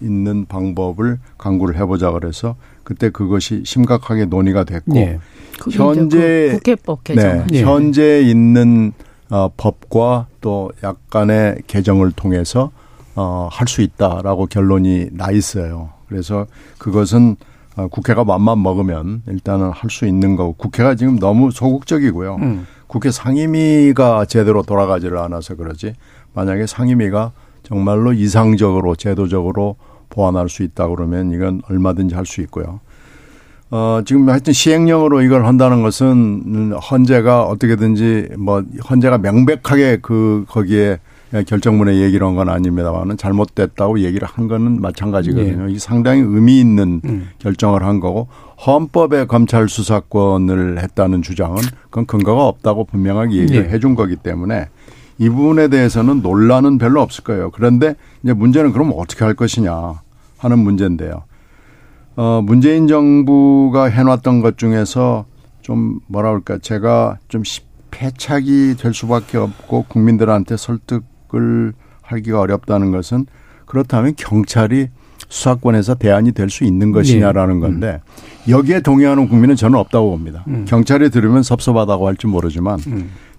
있는 방법을 강구를 해보자 그래서 그때 그것이 심각하게 논의가 됐고 예. 현재 국회법 개정 네, 예. 현재 있는 법과 또 약간의 개정을 통해서 할 수 있다라고 결론이 나 있어요. 그래서 그것은 국회가 맘만 먹으면 일단은 할 수 있는 거고 국회가 지금 너무 소극적이고요. 국회 상임위가 제대로 돌아가지를 않아서 그러지 만약에 상임위가 정말로 이상적으로 제도적으로 보완할 수 있다 그러면 이건 얼마든지 할 수 있고요. 지금 하여튼 시행령으로 이걸 한다는 것은 헌재가 어떻게든지 뭐 헌재가 명백하게 거기에 결정문에 얘기를 한 건 아닙니다만은 잘못됐다고 얘기를 한 거는 마찬가지거든요. 예. 이게 상당히 의미 있는 결정을 한 거고 헌법에 검찰 수사권을 했다는 주장은 그건 근거가 없다고 분명하게 얘기를 예. 해준 거기 때문에 이 부분에 대해서는 논란은 별로 없을 거예요. 그런데 이제 문제는 그럼 어떻게 할 것이냐 하는 문제인데요. 문재인 정부가 해놨던 것 중에서 좀 뭐라 그럴까 제가 좀 패착이 될 수밖에 없고 국민들한테 설득을 하기가 어렵다는 것은 그렇다면 경찰이 수사권에서 대안이 될 수 있는 것이냐라는 건데 여기에 동의하는 국민은 저는 없다고 봅니다. 경찰이 들으면 섭섭하다고 할지 모르지만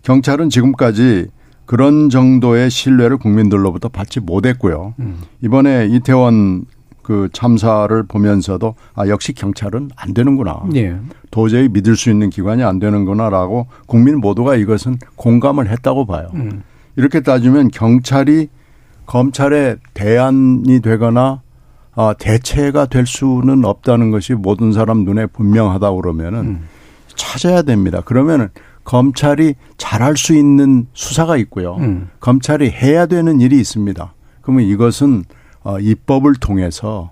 경찰은 지금까지 그런 정도의 신뢰를 국민들로부터 받지 못했고요. 이번에 이태원 그 참사를 보면서도 아 역시 경찰은 안 되는구나. 예. 도저히 믿을 수 있는 기관이 안 되는구나라고 국민 모두가 이것은 공감을 했다고 봐요. 이렇게 따지면 경찰이 검찰의 대안이 되거나 대체가 될 수는 없다는 것이 모든 사람 눈에 분명하다 그러면은 찾아야 됩니다. 그러면은 검찰이 잘할 수 있는 수사가 있고요. 검찰이 해야 되는 일이 있습니다. 그러면 이것은 입법을 통해서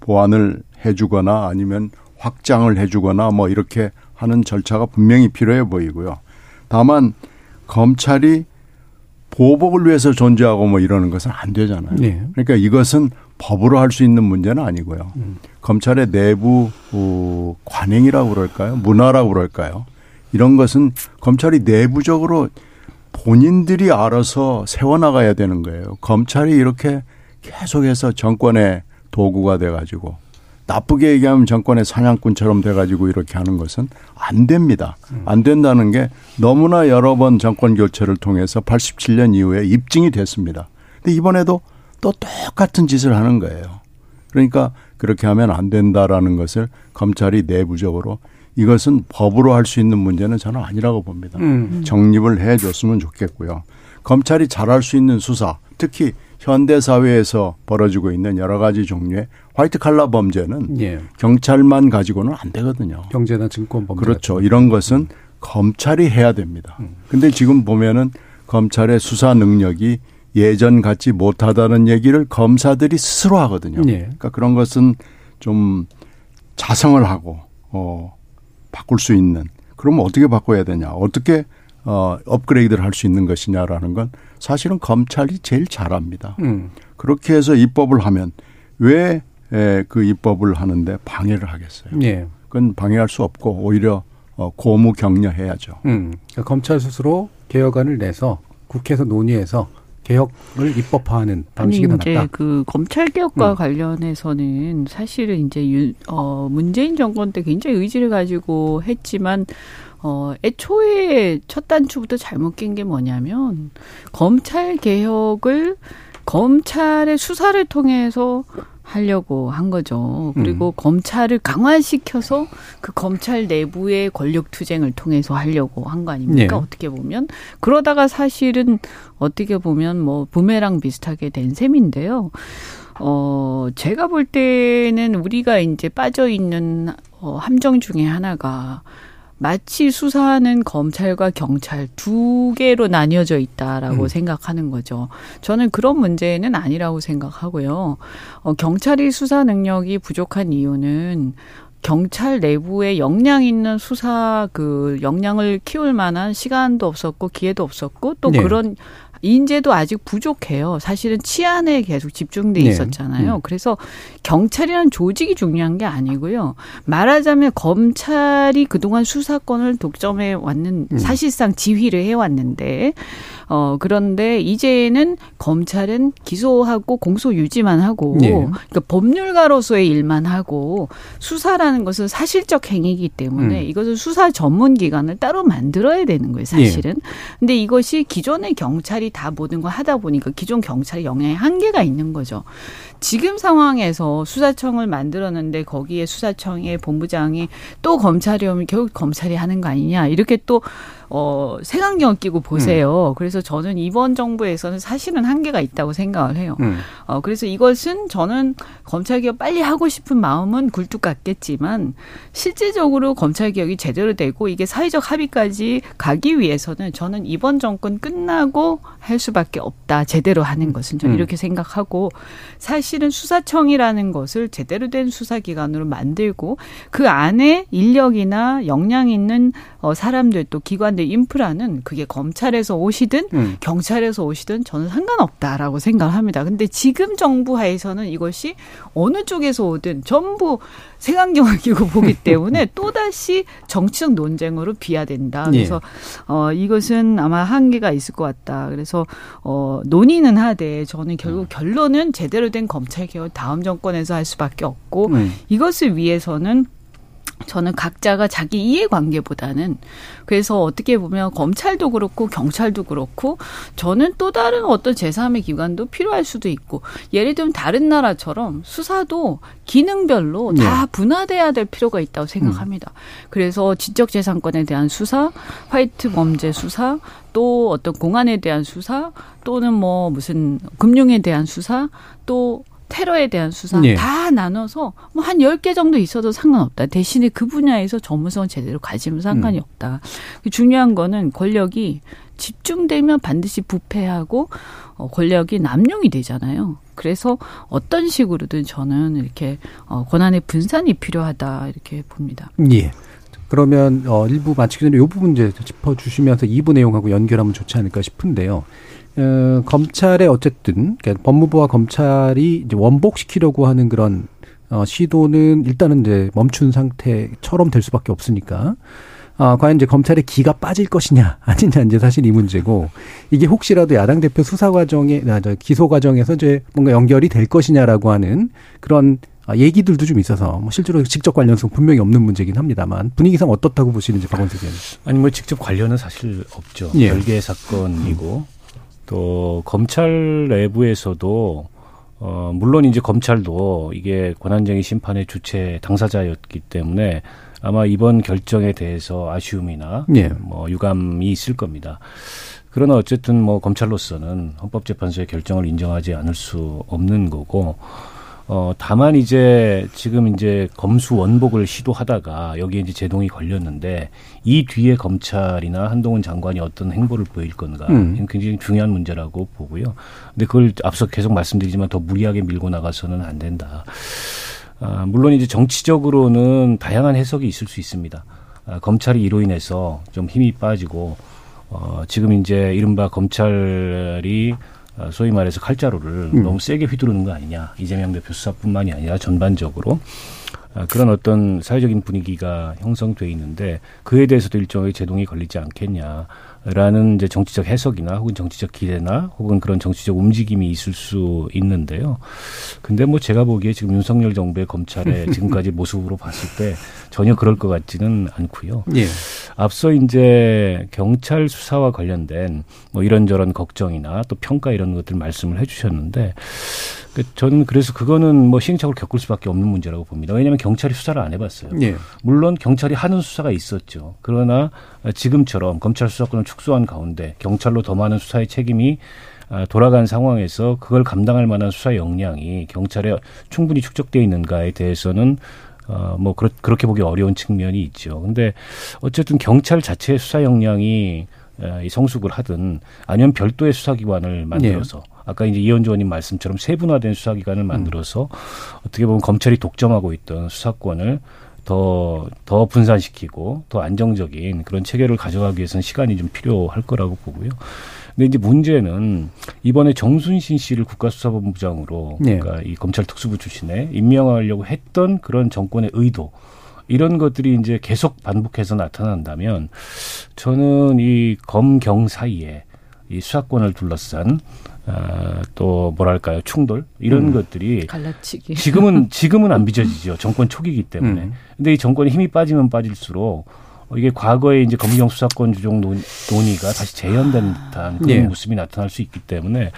보완을 해 주거나 아니면 확장을 해 주거나 뭐 이렇게 하는 절차가 분명히 필요해 보이고요. 다만 검찰이 보복을 위해서 존재하고 뭐 이러는 것은 안 되잖아요. 네. 그러니까 이것은 법으로 할 수 있는 문제는 아니고요. 검찰의 내부 관행이라고 그럴까요? 문화라고 그럴까요? 이런 것은 검찰이 내부적으로 본인들이 알아서 세워나가야 되는 거예요. 검찰이 이렇게 계속해서 정권의 도구가 돼가지고 나쁘게 얘기하면 정권의 사냥꾼처럼 돼가지고 이렇게 하는 것은 안 됩니다. 안 된다는 게 너무나 여러 번 정권 교체를 통해서 87년 이후에 입증이 됐습니다. 근데 이번에도 또 똑같은 짓을 하는 거예요. 그러니까 그렇게 하면 안 된다라는 것을 검찰이 내부적으로 이것은 법으로 할 수 있는 문제는 저는 아니라고 봅니다. 정립을 해 줬으면 좋겠고요. 검찰이 잘할 수 있는 수사 특히 현대사회에서 벌어지고 있는 여러 가지 종류의 화이트칼라 범죄는 예. 경찰만 가지고는 안 되거든요. 경제나 증권 범죄. 그렇죠. 이런 것은 검찰이 해야 됩니다. 그런데 지금 보면은 검찰의 수사 능력이 예전 같지 못하다는 얘기를 검사들이 스스로 하거든요. 예. 그러니까 그런 것은 좀 자성을 하고 바꿀 수 있는. 그러면 어떻게 바꿔야 되냐. 어떻게 업그레이드를 할 수 있는 것이냐라는 건 사실은 검찰이 제일 잘합니다. 그렇게 해서 입법을 하면 왜 그 입법을 하는데 방해를 하겠어요. 예. 그건 방해할 수 없고 오히려 고무격려해야죠. 그러니까 검찰 스스로 개혁안을 내서 국회에서 논의해서 개혁을 입법화하는 방식이 나왔다. 이제 그 검찰 개혁과 관련해서는 사실은 이제 문재인 정권 때 굉장히 의지를 가지고 했지만 애초에 첫 단추부터 잘못 낀 게 뭐냐면 검찰 개혁을 검찰의 수사를 통해서 하려고 한 거죠. 그리고 검찰을 강화시켜서 그 검찰 내부의 권력 투쟁을 통해서 하려고 한 거 아닙니까? 네. 어떻게 보면 그러다가 사실은 어떻게 보면 뭐 부메랑 비슷하게 된 셈인데요. 제가 볼 때는 우리가 이제 빠져 있는 함정 중에 하나가 마치 수사는 검찰과 경찰 두 개로 나뉘어져 있다라고 생각하는 거죠. 저는 그런 문제는 아니라고 생각하고요. 경찰이 수사 능력이 부족한 이유는 경찰 내부에 역량 있는 수사 그 역량을 키울 만한 시간도 없었고 기회도 없었고 또 네. 그런 인재도 아직 부족해요. 사실은 치안에 계속 집중돼 있었잖아요. 그래서 경찰이라는 조직이 중요한 게 아니고요. 말하자면 검찰이 그동안 수사권을 독점해 왔는 사실상 지휘를 해왔는데 그런데 이제는 검찰은 기소하고 공소 유지만 하고 그러니까 법률가로서의 일만 하고 수사라는 것은 사실적 행위이기 때문에 이것은 수사 전문 기관을 따로 만들어야 되는 거예요. 사실은. 근데 이것이 기존의 경찰이 다 모든 걸 하다 보니까 기존 경찰의 역량의 한계가 있는 거죠. 지금 상황에서 수사청을 만들었는데 거기에 수사청의 본부장이 또 검찰이 오면 결국 검찰이 하는 거 아니냐 이렇게 또 색안경 끼고 보세요. 그래서 저는 이번 정부에서는 사실은 한계가 있다고 생각을 해요. 그래서 이것은 저는 검찰개혁 빨리 하고 싶은 마음은 굴뚝 같겠지만 실제적으로 검찰개혁이 제대로 되고 이게 사회적 합의까지 가기 위해서는 저는 이번 정권 끝나고 할 수밖에 없다. 제대로 하는 것은 저는 이렇게 생각하고 사실은 수사청이라는 것을 제대로 된 수사기관으로 만들고 그 안에 인력이나 역량 있는 사람들 또 기관 인프라는 그게 검찰에서 오시든 경찰에서 오시든 저는 상관없다라고 생각합니다. 근데 지금 정부 하에서는 이것이 어느 쪽에서 오든 전부 색안경을 끼고 보기 때문에 또다시 정치적 논쟁으로 비화된다. 그래서 이것은 아마 한계가 있을 것 같다. 그래서 논의는 하되 저는 결국 결론은 제대로 된 검찰개혁 다음 정권에서 할 수밖에 없고 이것을 위해서는 저는 각자가 자기 이해관계보다는 그래서 어떻게 보면 검찰도 그렇고 경찰도 그렇고 저는 또 다른 어떤 제3의 기관도 필요할 수도 있고 예를 들면 다른 나라처럼 수사도 기능별로 다 분화돼야 될 필요가 있다고 생각합니다. 그래서 지적재산권에 대한 수사, 화이트 범죄 수사 또 어떤 공안에 대한 수사 또는 뭐 무슨 금융에 대한 수사 또 테러에 대한 수사 다 나눠서 뭐 한 10개 정도 있어도 상관없다. 대신에 그 분야에서 전문성을 제대로 가지면 상관이 없다. 중요한 거는 권력이 집중되면 반드시 부패하고 권력이 남용이 되잖아요. 그래서 어떤 식으로든 저는 이렇게 권한의 분산이 필요하다 이렇게 봅니다. 예. 그러면 일부 마치기 전에 이 부분 이제 짚어주시면서 2부 내용하고 연결하면 좋지 않을까 싶은데요. 검찰의 어쨌든 그러니까 법무부와 검찰이 이제 원복시키려고 하는 그런 시도는 일단은 이제 멈춘 상태처럼 될 수밖에 없으니까 과연 이제 검찰의 기가 빠질 것이냐 아니냐 이제 사실 이 문제고 이게 혹시라도 야당 대표 수사 과정에 기소 과정에서 이제 뭔가 연결이 될 것이냐라고 하는 그런 얘기들도 좀 있어서 뭐 실제로 직접 관련성 분명히 없는 문제긴 합니다만 분위기상 어떻다고 보시는지 박원석 의원님. 아니 뭐 직접 관련은 사실 없죠. 별개의 사건이고. 또 검찰 내부에서도 물론 이제 검찰도 이게 권한쟁의 심판의 주체 당사자였기 때문에 아마 이번 결정에 대해서 아쉬움이나 뭐 유감이 있을 겁니다. 그러나 어쨌든 뭐 검찰로서는 헌법재판소의 결정을 인정하지 않을 수 없는 거고 다만 이제 지금 이제 검수 원복을 시도하다가 여기에 이제 제동이 걸렸는데 이 뒤에 검찰이나 한동훈 장관이 어떤 행보를 보일 건가 굉장히 중요한 문제라고 보고요. 근데 그걸 앞서 계속 말씀드리지만 더 무리하게 밀고 나가서는 안 된다. 물론 이제 정치적으로는 다양한 해석이 있을 수 있습니다. 검찰이 이로 인해서 좀 힘이 빠지고 지금 이제 이른바 검찰이 소위 말해서 칼자루를 너무 세게 휘두르는 거 아니냐. 이재명 대표 수사뿐만이 아니라 전반적으로 그런 어떤 사회적인 분위기가 형성돼 있는데 그에 대해서도 일종의 제동이 걸리지 않겠냐라는 이제 정치적 해석이나 혹은 정치적 기대나 혹은 그런 정치적 움직임이 있을 수 있는데요. 근데 뭐 제가 보기에 지금 윤석열 정부의 검찰의 지금까지 모습으로 봤을 때 전혀 그럴 것 같지는 않고요. 예. 앞서 이제 경찰 수사와 관련된 뭐 이런저런 걱정이나 또 평가 이런 것들 말씀을 해주셨는데 저는 그래서 그거는 뭐 시행착오를 겪을 수밖에 없는 문제라고 봅니다. 왜냐하면 경찰이 수사를 안 해봤어요. 예. 물론 경찰이 하는 수사가 있었죠. 그러나 지금처럼 검찰 수사권을 축소한 가운데 경찰로 더 많은 수사의 책임이 돌아간 상황에서 그걸 감당할 만한 수사 역량이 경찰에 충분히 축적되어 있는가에 대해서는 뭐 그렇게 보기 어려운 측면이 있죠. 근데 어쨌든 경찰 자체의 수사 역량이 성숙을 하든 아니면 별도의 수사기관을 만들어서 네. 아까 이제 이언주 의원님 말씀처럼 세분화된 수사기관을 만들어서 어떻게 보면 검찰이 독점하고 있던 수사권을 더 분산시키고 더 안정적인 그런 체계를 가져가기 위해서는 시간이 좀 필요할 거라고 보고요. 근데 이제 문제는 이번에 정순신 씨를 국가수사본부장으로 네. 그러니까 이 검찰 특수부 출신에 임명하려고 했던 그런 정권의 의도 이런 것들이 이제 계속 반복해서 나타난다면 저는 이 검경 사이에 이 수사권을 둘러싼 또 뭐랄까요 충돌 이런 것들이 갈라치기. 지금은 안 빚어지죠. 정권 초기이기 때문에. 근데 이 정권에 힘이 빠지면 빠질수록 이게 과거에 이제 검경 수사권 주종 논의가 다시 재현된 듯한 그런 예. 모습이 나타날 수 있기 때문에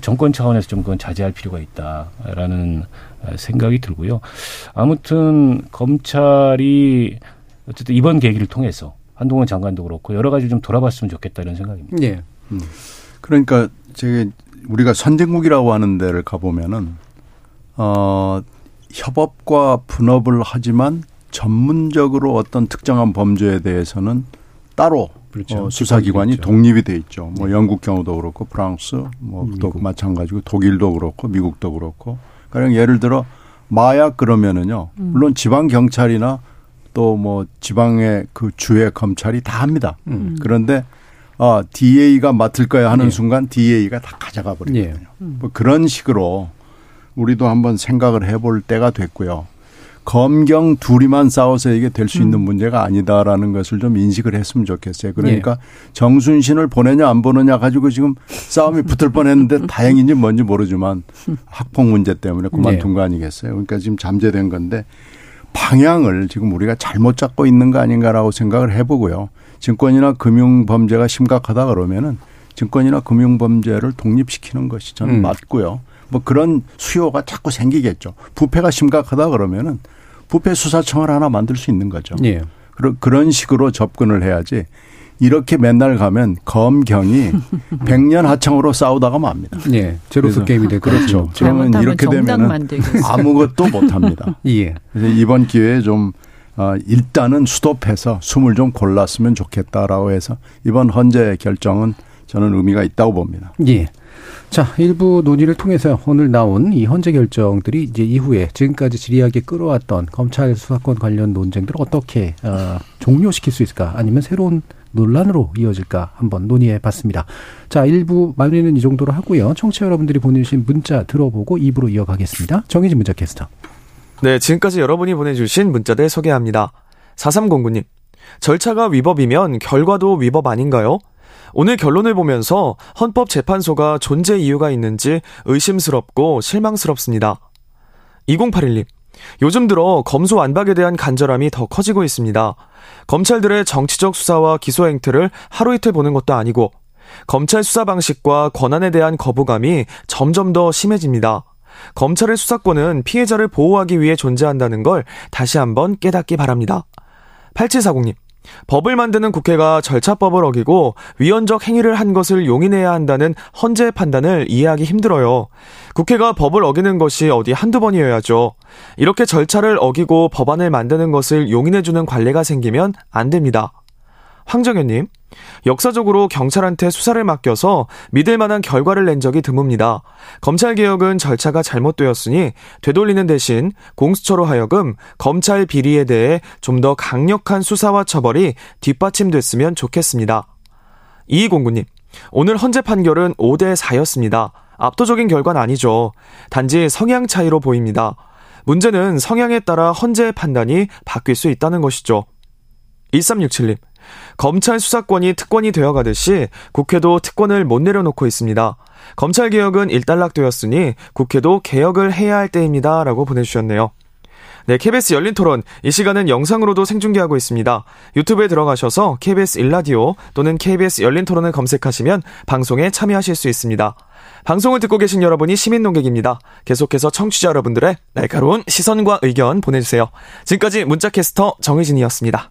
정권 차원에서 좀 그건 자제할 필요가 있다라는 생각이 들고요. 아무튼 검찰이 어쨌든 이번 계기를 통해서 한동훈 장관도 그렇고 여러 가지 좀 돌아봤으면 좋겠다 이런 생각입니다. 예. 그러니까 우리가 선진국이라고 하는 데를 가보면은 협업과 분업을 하지만 전문적으로 어떤 특정한 범죄에 대해서는 따로 그렇죠. 수사기관이 독립이 돼 있죠. 뭐 영국 경우도 그렇고 프랑스 뭐 또 마찬가지고 독일도 그렇고 미국도 그렇고. 가령 예를 들어 마약 그러면은요. 물론 지방 경찰이나 또 뭐 지방의 그 주의 검찰이 다 합니다. 그런데 DA가 맡을 거야 하는 네. 순간 DA가 다 가져가 버리거든요. 네. 뭐 그런 식으로 우리도 한번 생각을 해볼 때가 됐고요. 검경 둘이만 싸워서 이게 될 수 있는 문제가 아니다라는 것을 좀 인식을 했으면 좋겠어요. 그러니까 네. 정순신을 보내냐 안 보내냐 가지고 지금 싸움이 붙을 뻔했는데 다행인지 뭔지 모르지만 학폭 문제 때문에 그만둔 네. 거 아니겠어요. 그러니까 지금 잠재된 건데 방향을 지금 우리가 잘못 잡고 있는 거 아닌가라고 생각을 해보고요. 증권이나 금융범죄가 심각하다 그러면은 증권이나 금융범죄를 독립시키는 것이 저는 맞고요. 뭐 그런 수요가 자꾸 생기겠죠. 부패가 심각하다 그러면은 부패 수사청을 하나 만들 수 있는 거죠. 예. 그런 식으로 접근을 해야지 이렇게 맨날 가면 검경이 100년 하청으로 싸우다가 맙니다. 예. 제로수 게임이 되고 그렇죠. 그러면 이렇게 되면 아무것도 못합니다. 예. 그래서 이번 기회에 좀 일단은 스톱해서 숨을 좀 골랐으면 좋겠다라고 해서 이번 헌재 결정은 저는 의미가 있다고 봅니다. 예. 자, 일부 논의를 통해서 오늘 나온 이 헌재 결정들이 이제 이후에 지금까지 지리하게 끌어왔던 검찰 수사권 관련 논쟁들을 어떻게 종료시킬 수 있을까 아니면 새로운 논란으로 이어질까 한번 논의해 봤습니다. 자, 1부 마무리는 이 정도로 하고요. 청취자 여러분들이 보내주신 문자 들어보고 2부로 이어가겠습니다. 정의진 문자 캐스터. 네, 지금까지 여러분이 보내주신 문자들 소개합니다. 4309님, 절차가 위법이면 결과도 위법 아닌가요? 오늘 결론을 보면서 헌법재판소가 존재 이유가 있는지 의심스럽고 실망스럽습니다. 2081님, 요즘 들어 검수완박에 대한 간절함이 더 커지고 있습니다. 검찰들의 정치적 수사와 기소 행태를 하루 이틀 보는 것도 아니고 검찰 수사 방식과 권한에 대한 거부감이 점점 더 심해집니다. 검찰의 수사권은 피해자를 보호하기 위해 존재한다는 걸 다시 한번 깨닫기 바랍니다. 8740님, 법을 만드는 국회가 절차법을 어기고 위헌적 행위를 한 것을 용인해야 한다는 헌재의 판단을 이해하기 힘들어요. 국회가 법을 어기는 것이 어디 한두 번이어야죠. 이렇게 절차를 어기고 법안을 만드는 것을 용인해주는 관례가 생기면 안 됩니다. 황정현님, 역사적으로 경찰한테 수사를 맡겨서 믿을 만한 결과를 낸 적이 드뭅니다. 검찰개혁은 절차가 잘못되었으니 되돌리는 대신 공수처로 하여금 검찰 비리에 대해 좀 더 강력한 수사와 처벌이 뒷받침됐으면 좋겠습니다. 2209님, 오늘 헌재 판결은 5-4였습니다. 압도적인 결과는 아니죠. 단지 성향 차이로 보입니다. 문제는 성향에 따라 헌재의 판단이 바뀔 수 있다는 것이죠. 1367님, 검찰 수사권이 특권이 되어가듯이 국회도 특권을 못 내려놓고 있습니다. 검찰개혁은 일단락되었으니 국회도 개혁을 해야 할 때입니다. 라고 보내주셨네요. 네, KBS 열린토론 이 시간은 영상으로도 생중계하고 있습니다. 유튜브에 들어가셔서 KBS 1라디오 또는 KBS 열린토론을 검색하시면 방송에 참여하실 수 있습니다. 방송을 듣고 계신 여러분이 시민논객입니다. 계속해서 청취자 여러분들의 날카로운 시선과 의견 보내주세요. 지금까지 문자캐스터 정의진이었습니다.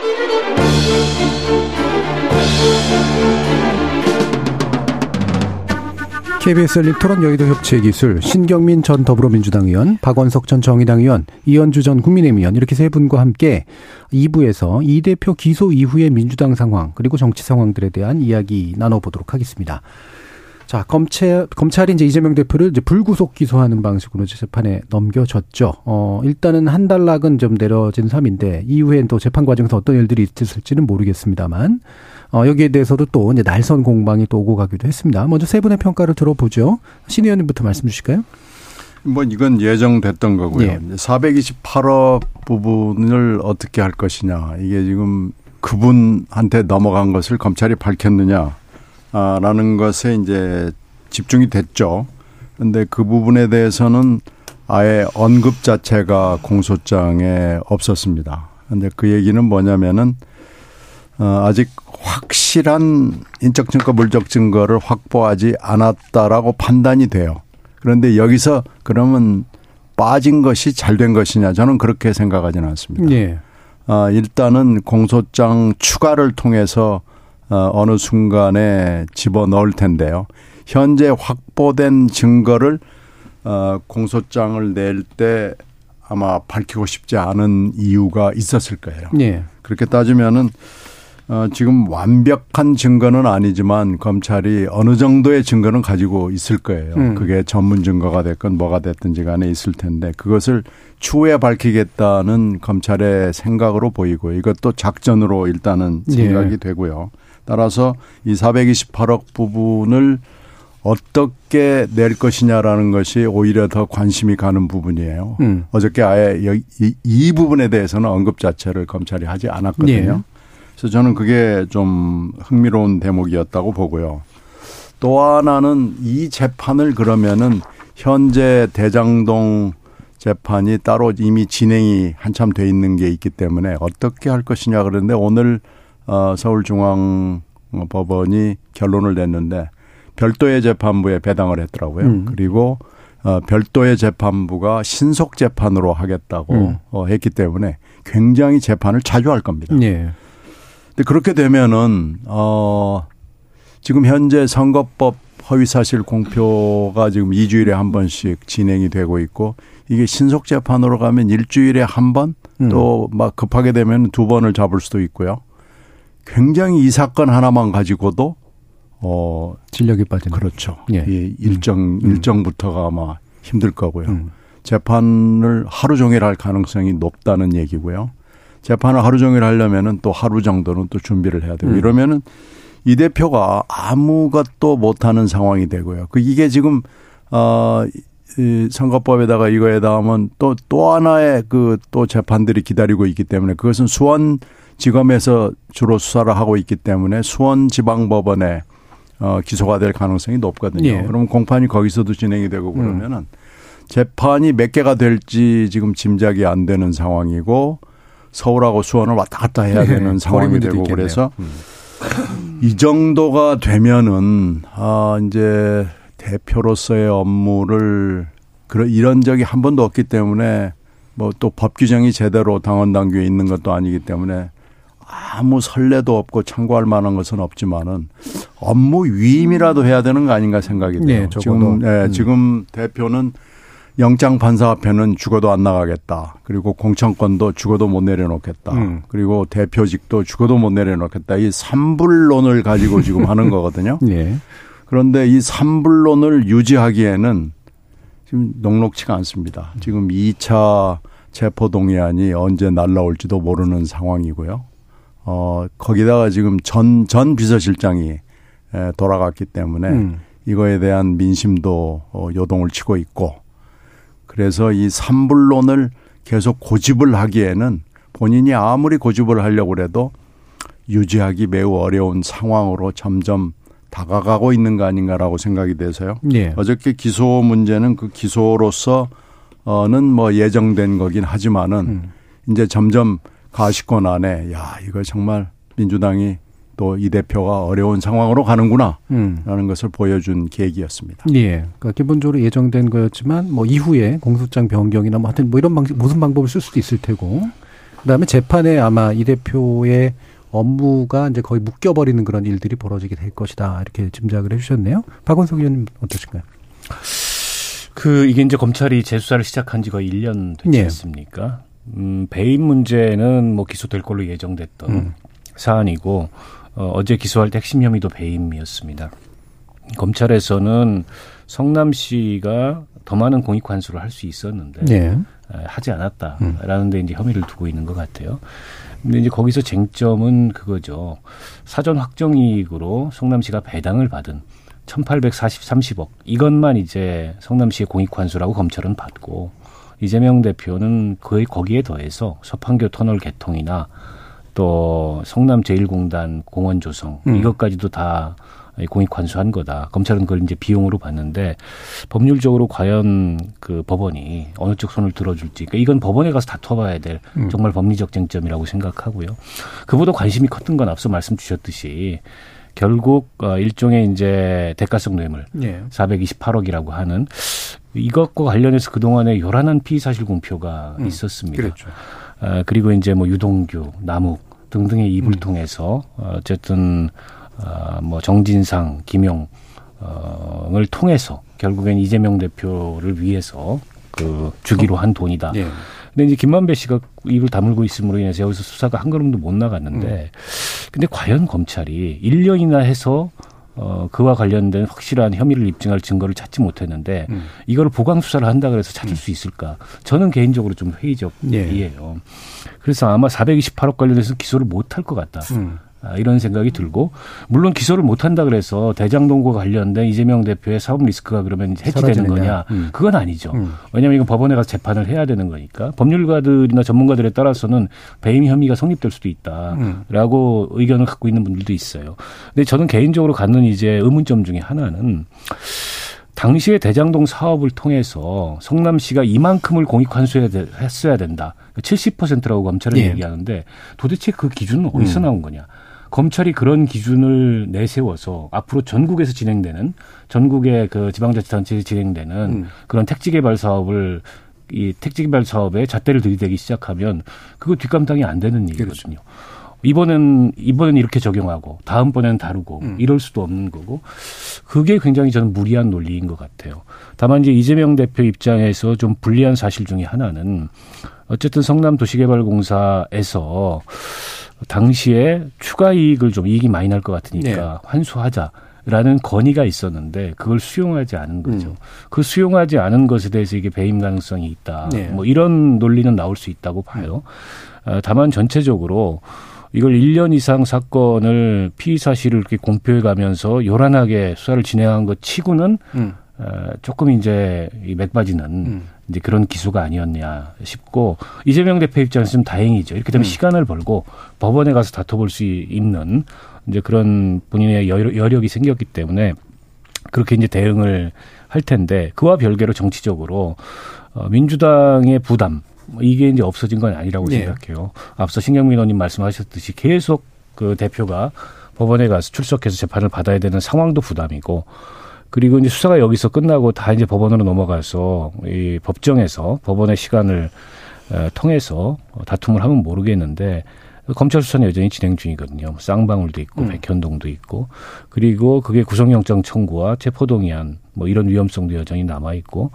KBS 열린토론 여의도협치의기술, 신경민 전 더불어민주당 의원, 박원석 전 정의당 의원, 이언주 전 국민의힘 의원, 이렇게 세 분과 함께 2부에서 이 대표 기소 이후의 민주당 상황 그리고 정치 상황들에 대한 이야기 나눠보도록 하겠습니다. 자, 검찰이 이제 이재명 대표를 이제 불구속 기소하는 방식으로 재판에 넘겨졌죠. 일단은 한 단락은 좀 내려진 삶인데, 이후엔 또 재판 과정에서 어떤 일들이 있을지는 모르겠습니다만, 여기에 대해서도 또 이제 날선 공방이 또 오고 가기도 했습니다. 먼저 세 분의 평가를 들어보죠. 신 의원님부터 말씀 주실까요? 뭐 이건 예정됐던 거고요. 예. 428억 부분을 어떻게 할 것이냐, 이게 지금 그분한테 넘어간 것을 검찰이 밝혔느냐 라는 것에 이제 집중이 됐죠. 그런데 그 부분에 대해서는 아예 언급 자체가 공소장에 없었습니다. 그런데 그 얘기는 뭐냐면은 아직 확실한 인적 증거, 물적 증거를 확보하지 않았다라고 판단이 돼요. 그런데 여기서 그러면 빠진 것이 잘된 것이냐, 저는 그렇게 생각하지는 않습니다. 예. 일단은 공소장 추가를 통해서 어느 순간에 집어넣을 텐데요. 현재 확보된 증거를 공소장을 낼 때 아마 밝히고 싶지 않은 이유가 있었을 거예요. 예. 그렇게 따지면은 지금 완벽한 증거는 아니지만 검찰이 어느 정도의 증거는 가지고 있을 거예요. 그게 전문 증거가 됐건 뭐가 됐든지 간에 있을 텐데, 그것을 추후에 밝히겠다는 검찰의 생각으로 보이고, 이것도 작전으로 일단은 생각이 예. 되고요. 따라서 이 428억 부분을 어떻게 낼 것이냐라는 것이 오히려 더 관심이 가는 부분이에요. 어저께 아예 이 부분에 대해서는 언급 자체를 검찰이 하지 않았거든요. 예. 그래서 저는 그게 좀 흥미로운 대목이었다고 보고요. 또 하나는 이 재판을 그러면은 현재 대장동 재판이 따로 이미 진행이 한참 돼 있는 게 있기 때문에 어떻게 할 것이냐, 그런데 오늘 서울중앙법원이 결론을 냈는데 별도의 재판부에 배당을 했더라고요. 그리고 별도의 재판부가 신속 재판으로 하겠다고 했기 때문에 굉장히 재판을 자주 할 겁니다. 네. 근데 그렇게 되면은 지금 현재 선거법 허위사실 공표가 지금 2주일에 한 번씩 진행이 되고 있고, 이게 신속 재판으로 가면 일주일에 한 번, 또 막 급하게 되면 두 번을 잡을 수도 있고요. 굉장히 이 사건 하나만 가지고도 진력이 빠지는. 그렇죠. 예. 이 일정부터가 아마 힘들 거고요. 재판을 하루 종일 할 가능성이 높다는 얘기고요. 재판을 하루 종일 하려면은 또 하루 정도는 또 준비를 해야 되고, 이러면은 이 대표가 아무것도 못하는 상황이 되고요. 이게 지금 이 선거법에다가 이거에다 하면 또 하나의 또 재판들이 기다리고 있기 때문에, 그것은 수원지검에서 주로 수사를 하고 있기 때문에 수원지방법원에 기소가 될 가능성이 높거든요. 예. 그럼 공판이 거기서도 진행이 되고 그러면은 재판이 몇 개가 될지 지금 짐작이 안 되는 상황이고, 서울하고 수원을 왔다 갔다 해야 되는 상황이 되고 있겠네요. 그래서 이 정도가 되면은 이제 대표로서의 업무를 이런 적이 한 번도 없기 때문에, 뭐 또 법 규정이 제대로 당원당규에 있는 것도 아니기 때문에 아무 설레도 없고 참고할 만한 것은 없지만은 업무 위임이라도 해야 되는 거 아닌가 생각이 돼요. 네, 지금 대표는 영장 판사 앞에는 죽어도 안 나가겠다. 그리고 공천권도 죽어도 못 내려놓겠다. 그리고 대표직도 죽어도 못 내려놓겠다. 이 삼불론을 가지고 지금 하는 거거든요. 네. 그런데 이 삼불론을 유지하기에는 지금 녹록치가 않습니다. 지금 2차 체포동의안이 언제 날라올지도 모르는 상황이고요. 거기다가 지금 전 비서실장이 돌아갔기 때문에 이거에 대한 민심도 요동을 치고 있고, 그래서 이 삼불론을 계속 고집을 하기에는 본인이 아무리 고집을 하려고 해도 유지하기 매우 어려운 상황으로 점점 다가가고 있는 거 아닌가라고 생각이 돼서요. 예. 어저께 기소 문제는 그 기소로서는 뭐 예정된 거긴 하지만은 이제 점점 가시권 안에 야 이거 정말 민주당이 또 이 대표가 어려운 상황으로 가는구나 라는 것을 보여준 계기였습니다. 예. 그러니까 기본적으로 예정된 거였지만 뭐 이후에 공소장 변경이나 뭐 하여튼 뭐 이런 방식 무슨 방법을 쓸 수도 있을 테고 그다음에 재판에 아마 이 대표의 업무가 이제 거의 묶여버리는 그런 일들이 벌어지게 될 것이다. 이렇게 짐작을 해주셨네요. 박원석 의원님 어떠신가요? 그 이게 이제 검찰이 재수사를 시작한 지가 1년 됐지 네. 않습니까? 배임 문제는 뭐 기소될 걸로 예정됐던 사안이고 어제 기소할 때 핵심 혐의도 배임이었습니다. 검찰에서는 성남시가 더 많은 공익 환수를 할 수 있었는데 네. 하지 않았다라는 데 이제 혐의를 두고 있는 것 같아요. 근데 이제 거기서 쟁점은 그거죠. 사전 확정 이익으로 성남시가 배당을 받은 1,830억 이것만 이제 성남시의 공익 환수라고 검찰은 받고 이재명 대표는 거의 거기에 더해서 서판교 터널 개통이나 또 성남 제1공단 공원 조성 이것까지도 다 공익 환수한 거다. 검찰은 그걸 이제 비용으로 봤는데 법률적으로 과연 그 법원이 어느 쪽 손을 들어줄지. 그러니까 이건 법원에 가서 다퉈봐야 될 정말 법리적 쟁점이라고 생각하고요. 그보다 관심이 컸던 건 앞서 말씀 주셨듯이 결국 일종의 이제 대가성 뇌물 예. 428억이라고 하는 이것과 관련해서 그동안에 요란한 피의 사실 공표가 있었습니다. 그렇죠. 그리고 이제 뭐 유동규, 남욱 등등의 입을 통해서 어쨌든. 뭐 정진상, 김용을 통해서 결국엔 이재명 대표를 위해서 그 주기로 한 돈이다. 네. 근데 이제 김만배 씨가 입을 다물고 있음으로 인해서 여기서 수사가 한 걸음도 못 나갔는데, 근데 과연 검찰이 1년이나 해서 그와 관련된 확실한 혐의를 입증할 증거를 찾지 못했는데 이걸 보강 수사를 한다 그래서 찾을 수 있을까? 저는 개인적으로 좀 회의적이에요. 네. 그래서 아마 428억 관련해서 기소를 못할 것 같다. 이런 생각이 들고 물론 기소를 못한다 그래서 대장동과 관련된 이재명 대표의 사법 리스크가 그러면 해지되는 거냐 그건 아니죠. 왜냐하면 이건 법원에 가서 재판을 해야 되는 거니까 법률가들이나 전문가들에 따라서는 배임 혐의가 성립될 수도 있다라고 의견을 갖고 있는 분들도 있어요. 근데 저는 개인적으로 갖는 이제 의문점 중에 하나는 당시에 대장동 사업을 통해서 성남시가 이만큼을 공익환수했어야 된다. 70%라고 검찰은 예. 얘기하는데 도대체 그 기준은 어디서 나온 거냐. 검찰이 그런 기준을 내세워서 앞으로 전국에서 진행되는 전국의 그 지방자치단체에서 진행되는 그런 택지개발 사업을 이 택지개발 사업에 잣대를 들이대기 시작하면 그거 뒷감당이 안 되는 일이거든요. 그렇죠. 이번엔 이렇게 적용하고 다음번엔 다르고 이럴 수도 없는 거고 그게 굉장히 저는 무리한 논리인 것 같아요. 다만 이제 이재명 대표 입장에서 좀 불리한 사실 중에 하나는 어쨌든 성남도시개발공사에서 당시에 추가 이익을 좀 이익이 많이 날 것 같으니까 네. 환수하자라는 건의가 있었는데 그걸 수용하지 않은 거죠. 그 수용하지 않은 것에 대해서 이게 배임 가능성이 있다. 네. 뭐 이런 논리는 나올 수 있다고 봐요. 다만 전체적으로 이걸 1년 이상 사건을 피의 사실을 이렇게 공표해 가면서 요란하게 수사를 진행한 것 치고는 조금 이제 맥빠지는 이제 그런 기소가 아니었냐 싶고 이재명 대표 입장에서는 다행이죠. 이렇게 되면 시간을 벌고 법원에 가서 다퉈볼 수 있는 이제 그런 본인의 여력이 생겼기 때문에 그렇게 이제 대응을 할 텐데 그와 별개로 정치적으로 민주당의 부담 이게 이제 없어진 건 아니라고 네. 생각해요. 앞서 신경민 의원님 말씀하셨듯이 계속 그 대표가 법원에 가서 출석해서 재판을 받아야 되는 상황도 부담이고 그리고 이제 수사가 여기서 끝나고 다 이제 법원으로 넘어가서 이 법정에서 법원의 시간을 통해서 다툼을 하면 모르겠는데 검찰 수사는 여전히 진행 중이거든요. 쌍방울도 있고 백현동도 있고 그리고 그게 구속영장 청구와 체포동의안 뭐 이런 위험성도 여전히 남아있고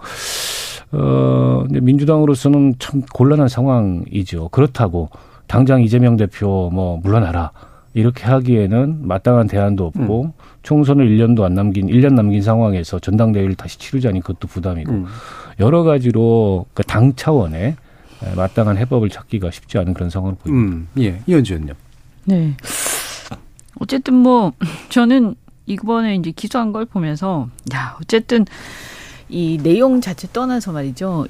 민주당으로서는 참 곤란한 상황이죠. 그렇다고 당장 이재명 대표 뭐 물러나라 이렇게 하기에는 마땅한 대안도 없고 총선을 1년 남긴 상황에서 전당대회를 다시 치르자니 그것도 부담이고 여러 가지로 그 당 차원의 마땅한 해법을 찾기가 쉽지 않은 그런 상황으로 보입니다. 예, 이언주 의원님. 네. 어쨌든 뭐 저는 이번에 이제 기소한 걸 보면서 어쨌든. 이 내용 자체 떠나서 말이죠.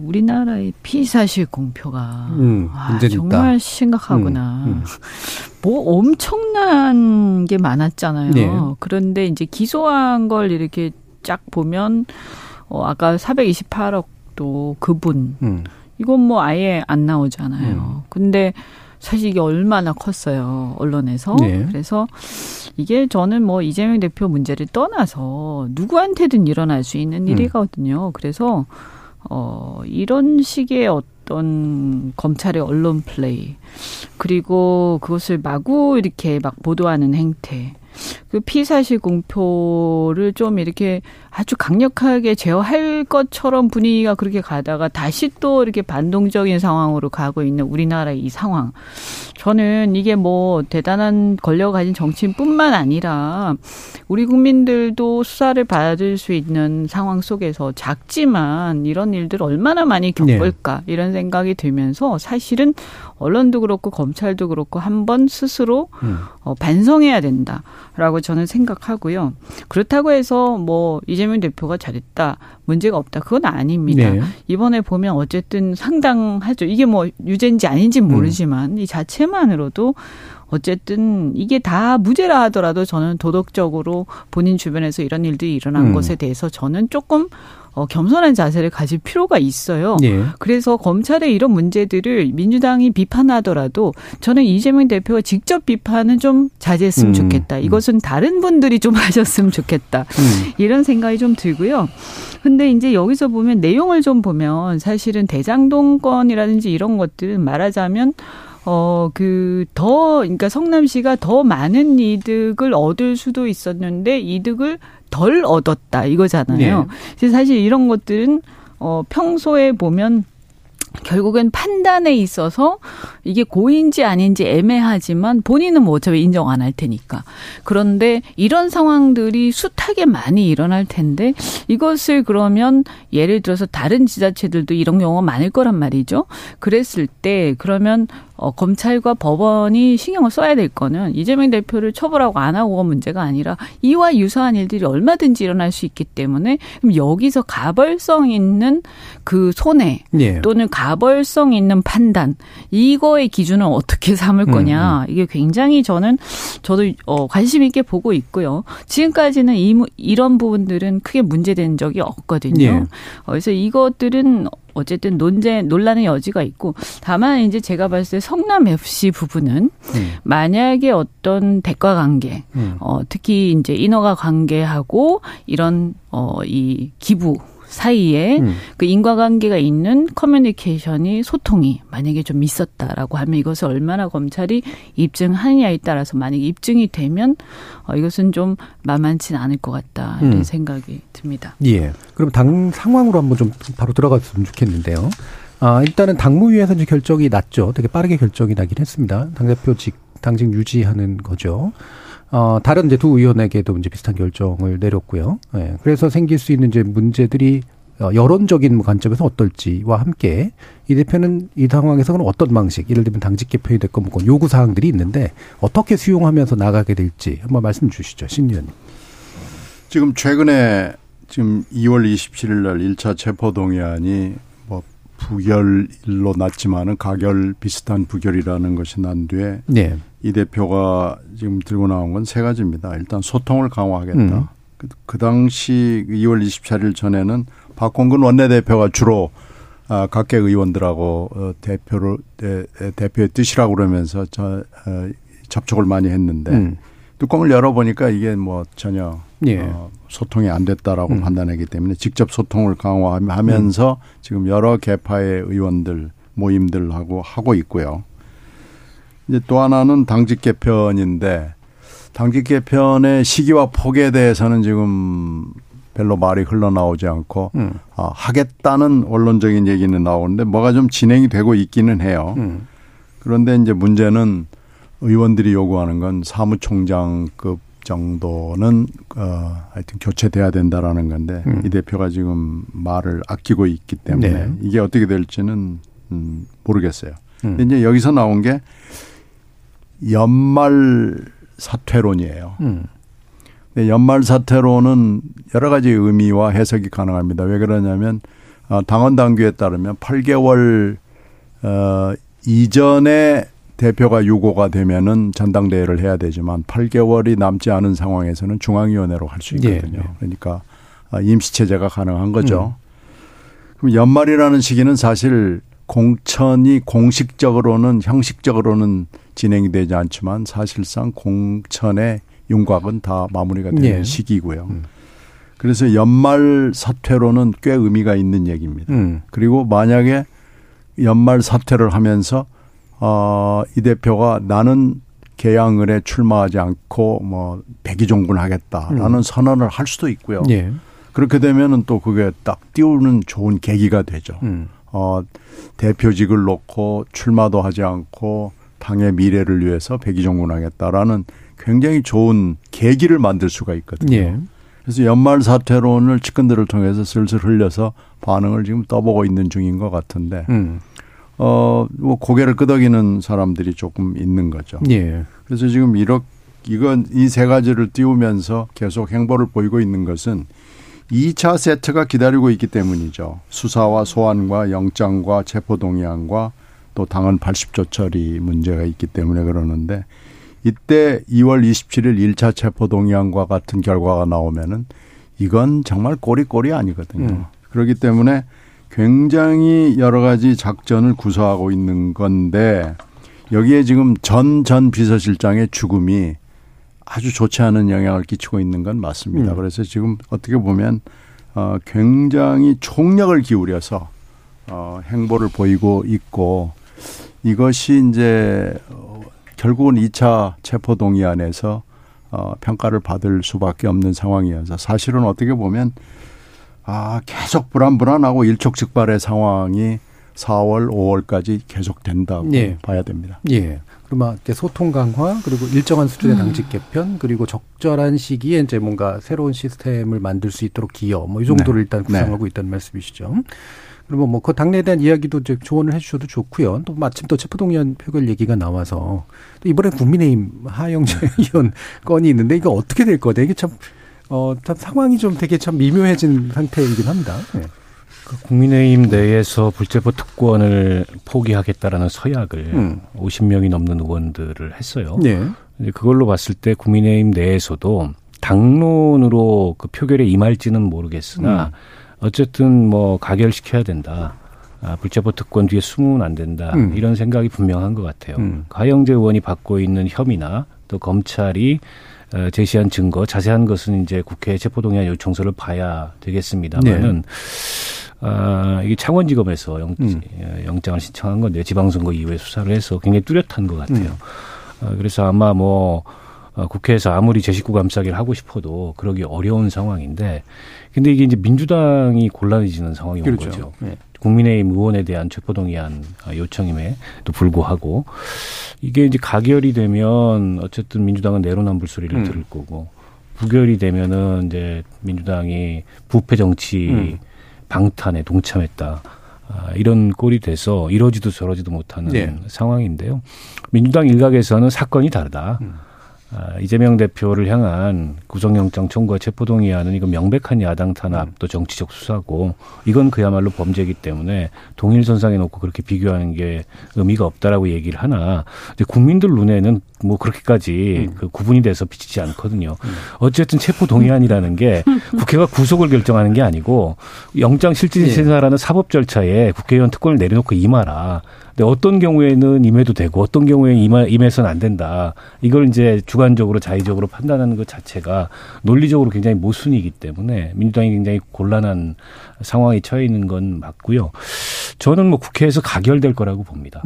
우리나라의 피의사실 공표가 정말 심각하구나. 뭐 엄청난 게 많았잖아요. 네. 그런데 이제 기소한 걸 이렇게 쫙 보면 아까 428억도 그분. 이건 뭐 아예 안 나오잖아요. 근데 사실 이게 얼마나 컸어요. 언론에서. 네. 그래서 이게 저는 뭐 이재명 대표 문제를 떠나서 누구한테든 일어날 수 있는 일이거든요. 그래서 이런 식의 어떤 검찰의 언론 플레이 그리고 그것을 마구 이렇게 막 보도하는 행태 그 피사실 공표를 좀 이렇게 아주 강력하게 제어할 것처럼 분위기가 그렇게 가다가 다시 또 이렇게 반동적인 상황으로 가고 있는 우리나라의 이 상황. 저는 이게 뭐 대단한 권력을 가진 정치인뿐만 아니라 우리 국민들도 수사를 받을 수 있는 상황 속에서 작지만 이런 일들 얼마나 많이 겪을까 네. 이런 생각이 들면서 사실은 언론도 그렇고 검찰도 그렇고 한번 스스로 반성해야 된다. 라고 저는 생각하고요. 그렇다고 해서 뭐 이재명 대표가 잘했다. 문제가 없다. 그건 아닙니다. 네. 이번에 보면 어쨌든 상당하죠. 이게 뭐 유죄인지 아닌지 모르지만 이 자체만으로도 어쨌든 이게 다 무죄라 하더라도 저는 도덕적으로 본인 주변에서 이런 일들이 일어난 것에 대해서 저는 조금 겸손한 자세를 가질 필요가 있어요. 네. 그래서 검찰의 이런 문제들을 민주당이 비판하더라도 저는 이재명 대표가 직접 비판은 좀 자제했으면 좋겠다. 이것은 다른 분들이 좀 하셨으면 좋겠다. 이런 생각이 좀 들고요. 근데 이제 여기서 보면 내용을 좀 보면 사실은 대장동권이라든지 이런 것들은 말하자면 그러니까 성남시가 더 많은 이득을 얻을 수도 있었는데 이득을 덜 얻었다 이거잖아요. 네. 사실 이런 것들은 평소에 보면 결국엔 판단에 있어서 이게 고의인지 아닌지 애매하지만 본인은 뭐 어차피 인정 안 할 테니까. 그런데 이런 상황들이 숱하게 많이 일어날 텐데 이것을 그러면 예를 들어서 다른 지자체들도 이런 경우가 많을 거란 말이죠. 그랬을 때 그러면 검찰과 법원이 신경을 써야 될 거는 이재명 대표를 처벌하고 안 하고가 문제가 아니라 이와 유사한 일들이 얼마든지 일어날 수 있기 때문에 그럼 여기서 가벌성 있는 그 손해 예. 또는 가벌성 있는 판단 이거의 기준은 어떻게 삼을 거냐 이게 굉장히 저도 관심 있게 보고 있고요. 지금까지는 이런 부분들은 크게 문제된 적이 없거든요. 예. 그래서 이것들은 어쨌든 논란의 여지가 있고 다만 이제 제가 봤을 때 성남FC 부분은 만약에 어떤 대가 관계 특히 이제 인허가 관계하고 이런 이 기부 사이에 그 인과관계가 있는 커뮤니케이션이 소통이 만약에 좀 있었다라고 하면 이것을 얼마나 검찰이 입증하느냐에 따라서 만약에 입증이 되면 이것은 좀 만만치는 않을 것 같다 이런 생각이 듭니다. 예. 그럼 당 상황으로 한번 좀 바로 들어갔으면 좋겠는데요. 일단은 당무위에서 이제 결정이 났죠. 되게 빠르게 결정이 나긴 했습니다. 당대표직 당직 유지하는 거죠. 다른 이제 두 의원에게도 이제 비슷한 결정을 내렸고요. 예, 그래서 생길 수 있는 이제 문제들이 여론적인 관점에서 어떨지와 함께 이 대표는 이 상황에서는 어떤 방식, 예를 들면 당직 개편이 됐건 뭐건 요구 사항들이 있는데 어떻게 수용하면서 나가게 될지 한번 말씀 주시죠, 신 의원님. 지금 최근에 2월 27일 날 1차 체포 동의안이 뭐 부결로 났지만은 가결 비슷한 부결이라는 것이 난 뒤에. 네. 이 대표가 지금 들고 나온 건 세 가지입니다. 일단 소통을 강화하겠다. 그 당시 2월 24일 전에는 박홍근 원내대표가 주로 각계 의원들하고 대표의 뜻이라고 그러면서 접촉을 많이 했는데 뚜껑을 열어보니까 이게 뭐 전혀 예. 소통이 안 됐다라고 판단했기 때문에 직접 소통을 강화하면서 지금 여러 계파의 의원들 모임들하고 하고 있고요. 이제 또 하나는 당직 개편인데 당직 개편의 시기와 폭에 대해서는 지금 별로 말이 흘러나오지 않고 하겠다는 원론적인 얘기는 나오는데 뭐가 좀 진행이 되고 있기는 해요. 그런데 이제 문제는 의원들이 요구하는 건 사무총장급 정도는 하여튼 교체돼야 된다라는 건데 이 대표가 지금 말을 아끼고 있기 때문에 네. 이게 어떻게 될지는 모르겠어요. 이제 여기서 나온 게 연말 사퇴론이에요. 근데 연말 사퇴론은 여러 가지 의미와 해석이 가능합니다. 왜 그러냐면 당헌 당규에 따르면 8개월 이전에 대표가 유고가 되면은 전당대회를 해야 되지만 8개월이 남지 않은 상황에서는 중앙위원회로 할 수 있거든요. 예. 그러니까 임시체제가 가능한 거죠. 그럼 연말이라는 시기는 사실 공천이 공식적으로는 형식적으로는 진행이 되지 않지만 사실상 공천의 윤곽은 다 마무리가 되는 예. 시기고요. 그래서 연말 사퇴로는 꽤 의미가 있는 얘기입니다. 그리고 만약에 연말 사퇴를 하면서 이 대표가 나는 개항을에 출마하지 않고 뭐 백의종군 하겠다라는 선언을 할 수도 있고요. 예. 그렇게 되면은 또 그게 딱 띄우는 좋은 계기가 되죠. 대표직을 놓고 출마도 하지 않고 당의 미래를 위해서 백의종군 하겠다라는 굉장히 좋은 계기를 만들 수가 있거든요. 예. 그래서 연말 사퇴론을 측근들을 통해서 슬슬 흘려서 반응을 지금 떠보고 있는 중인 것 같은데 뭐 고개를 끄덕이는 사람들이 조금 있는 거죠. 예. 그래서 지금 이건 이 세 가지를 띄우면서 계속 행보를 보이고 있는 것은 2차 세트가 기다리고 있기 때문이죠. 수사와 소환과 영장과 체포동의안과 또 당헌 80조 처리 문제가 있기 때문에 그러는데 이때 2월 27일 1차 체포동의안과 같은 결과가 나오면은 이건 정말 꼬리꼬리 아니거든요. 그렇기 때문에 굉장히 여러 가지 작전을 구사하고 있는 건데 여기에 지금 전 비서실장의 죽음이 아주 좋지 않은 영향을 끼치고 있는 건 맞습니다. 그래서 지금 어떻게 보면 굉장히 총력을 기울여서 행보를 보이고 있고 이것이 이제 결국은 2차 체포동의안에서 평가를 받을 수밖에 없는 상황이어서 사실은 어떻게 보면 계속 불안불안하고 일촉즉발의 상황이 4월, 5월까지 계속된다고 예. 봐야 됩니다. 예. 그러면 소통 강화 그리고 일정한 수준의 당직 개편 그리고 적절한 시기에 이제 뭔가 새로운 시스템을 만들 수 있도록 기여 뭐 이 정도를 네. 일단 구상하고 네. 있다는 말씀이시죠. 그러면 뭐 그 당내에 대한 이야기도 이제 조언을 해주셔도 좋고요. 또 마침 또 체포동의안 표결 얘기가 나와서 또 이번에 국민의힘 하영제 의원 건이 있는데 이거 어떻게 될 거냐 이게 참 상황이 좀 되게 참 미묘해진 상태이긴 합니다. 네. 국민의힘 내에서 불체포 특권을 포기하겠다라는 서약을 50명이 넘는 의원들을 했어요. 네. 이제 그걸로 봤을 때 국민의힘 내에서도 당론으로 그 표결에 임할지는 모르겠으나 어쨌든 뭐 가결시켜야 된다. 불체포 특권 뒤에 숨으면 안 된다. 이런 생각이 분명한 것 같아요. 하영제 의원이 받고 있는 혐의나 또 검찰이 제시한 증거, 자세한 것은 이제 국회 체포동의안 요청서를 봐야 되겠습니다만은 네. 이게 창원지검에서 영장을 신청한 건데 지방선거 이후에 수사를 해서 굉장히 뚜렷한 것 같아요. 그래서 아마 뭐 국회에서 아무리 제 식구 감싸기를 하고 싶어도 그러기 어려운 상황인데, 근데 이게 이제 민주당이 곤란해지는 상황이 온 그렇죠. 거죠. 네. 국민의힘 의원에 대한 체포동의안 요청임에도 불구하고 이게 이제 가결이 되면 어쨌든 민주당은 내로남불 소리를 들을 거고 부결이 되면은 이제 민주당이 부패 정치 방탄에 동참했다 이런 꼴이 돼서 이러지도 저러지도 못하는 네. 상황인데요. 민주당 일각에서는 사건이 다르다. 이재명 대표를 향한 구속영장 청구와 체포동의안은 이건 명백한 야당 탄압 또 정치적 수사고 이건 그야말로 범죄이기 때문에 동일선상에 놓고 그렇게 비교하는 게 의미가 없다라고 얘기를 하나 근데 국민들 눈에는 뭐 그렇게까지 그 구분이 돼서 비치지 않거든요. 어쨌든 체포동의안이라는 게 국회가 구속을 결정하는 게 아니고 영장 실질심사라는 사법 절차에 국회의원 특권을 내려놓고 임하라. 근데 어떤 경우에는 임해도 되고 어떤 경우에는 임해서는 안 된다. 이걸 이제 주관적으로 자의적으로 판단하는 것 자체가 논리적으로 굉장히 모순이기 때문에 민주당이 굉장히 곤란한 상황에 처해 있는 건 맞고요. 저는 뭐 국회에서 가결될 거라고 봅니다.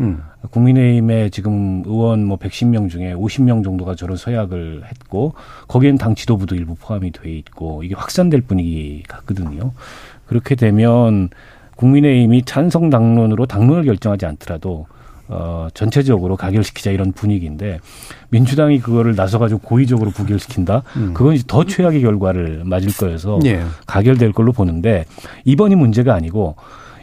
국민의힘의 지금 의원 뭐 110명 중에 50명 정도가 저런 서약을 했고 거기엔 당 지도부도 일부 포함이 돼 있고 이게 확산될 분위기 같거든요. 그렇게 되면 국민의힘이 찬성 당론으로 당론을 결정하지 않더라도 전체적으로 가결시키자 이런 분위기인데 민주당이 그거를 나서가지고 고의적으로 부결시킨다? 그건 이제 더 최악의 결과를 맞을 거여서 네. 가결될 걸로 보는데 이번이 문제가 아니고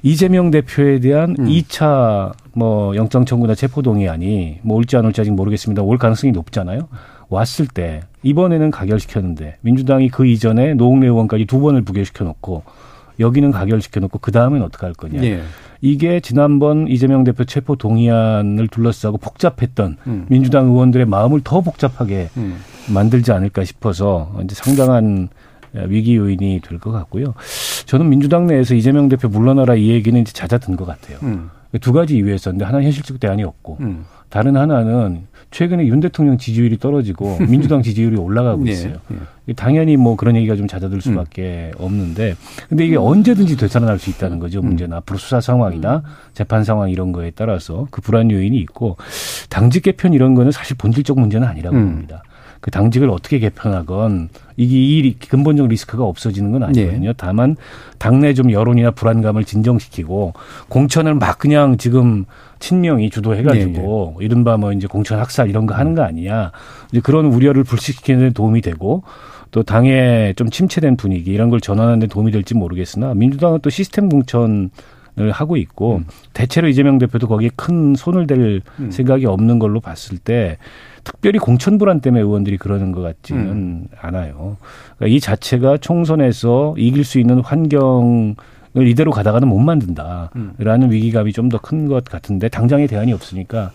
이재명 대표에 대한 2차 뭐 영장 청구나 체포동의안이 뭐 올지 안 올지 아직 모르겠습니다. 올 가능성이 높잖아요. 왔을 때 이번에는 가결시켰는데 민주당이 그 이전에 노웅래 의원까지 2번을 부결시켜놓고 여기는 가결시켜놓고 그 다음엔 어떻게 할 거냐. 네. 이게 지난번 이재명 대표 체포 동의안을 둘러싸고 복잡했던 민주당 의원들의 마음을 더 복잡하게 만들지 않을까 싶어서 이제 상당한 위기 요인이 될 것 같고요. 저는 민주당 내에서 이재명 대표 물러나라 이 얘기는 이제 잦아든 것 같아요. 두 가지 이유였었는데 하나는 현실적 대안이 없고 다른 하나는 최근에 윤 대통령 지지율이 떨어지고 민주당 지지율이 올라가고 있어요. 네. 당연히 뭐 그런 얘기가 좀 잦아들 수밖에 없는데 근데 이게 언제든지 되살아날 수 있다는 거죠. 문제는 앞으로 수사 상황이나 재판 상황 이런 거에 따라서 그 불안 요인이 있고 당직 개편 이런 거는 사실 본질적 문제는 아니라고 봅니다. 그 당직을 어떻게 개편하건 이게 이 근본적 리스크가 없어지는 건 아니거든요. 네. 다만 당내 좀 여론이나 불안감을 진정시키고 공천을 막 그냥 지금 친명이 주도해가지고 네. 이른바 뭐 이제 공천 학살 이런 거 하는 거 아니냐. 이제 그런 우려를 불식시키는 데 도움이 되고 또 당의 좀 침체된 분위기 이런 걸 전환하는 데 도움이 될지 모르겠으나 민주당은 또 시스템 공천 을 하고 있고 대체로 이재명 대표도 거기에 큰 손을 댈 생각이 없는 걸로 봤을 때 특별히 공천 불안 때문에 의원들이 그러는 것 같지는 않아요. 그러니까 이 자체가 총선에서 이길 수 있는 환경을 이대로 가다가는 못 만든다라는 위기감이 좀 더 큰 것 같은데 당장의 대안이 없으니까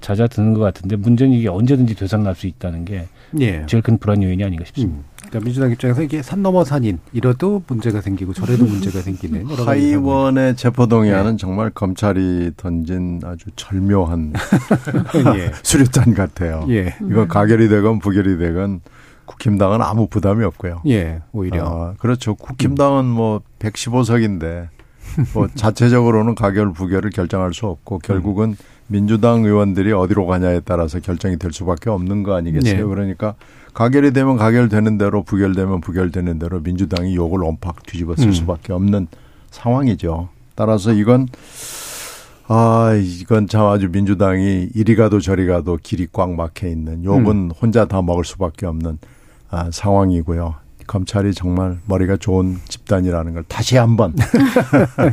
잦아드는 것 같은데 문제는 이게 언제든지 되살아날 수 있다는 게 예. 제일 큰 불안 요인이 아닌가 싶습니다. 그러니까 민주당 입장에서 이게 산 넘어 산인 이러도 문제가 생기고 저래도 문제가 생기는 하이원의 체포동의안은 예. 정말 검찰이 던진 아주 절묘한 예. 수류탄 같아요. 예. 이거 가결이 되건 부결이 되건 국힘당은 아무 부담이 없고요. 예, 오히려 그렇죠. 국힘당은 뭐 115석인데 뭐 자체적으로는 가결 부결을 결정할 수 없고 결국은 민주당 의원들이 어디로 가냐에 따라서 결정이 될 수밖에 없는 거 아니겠어요? 네. 그러니까 가결이 되면 가결되는 대로 부결되면 부결되는 대로 민주당이 욕을 엄팍 뒤집어 쓸 수밖에 없는 상황이죠. 따라서 이건 참 아주 민주당이 이리 가도 저리 가도 길이 꽉 막혀 있는 욕은 혼자 다 먹을 수밖에 없는 상황이고요. 검찰이 정말 머리가 좋은 집단이라는 걸 다시 한번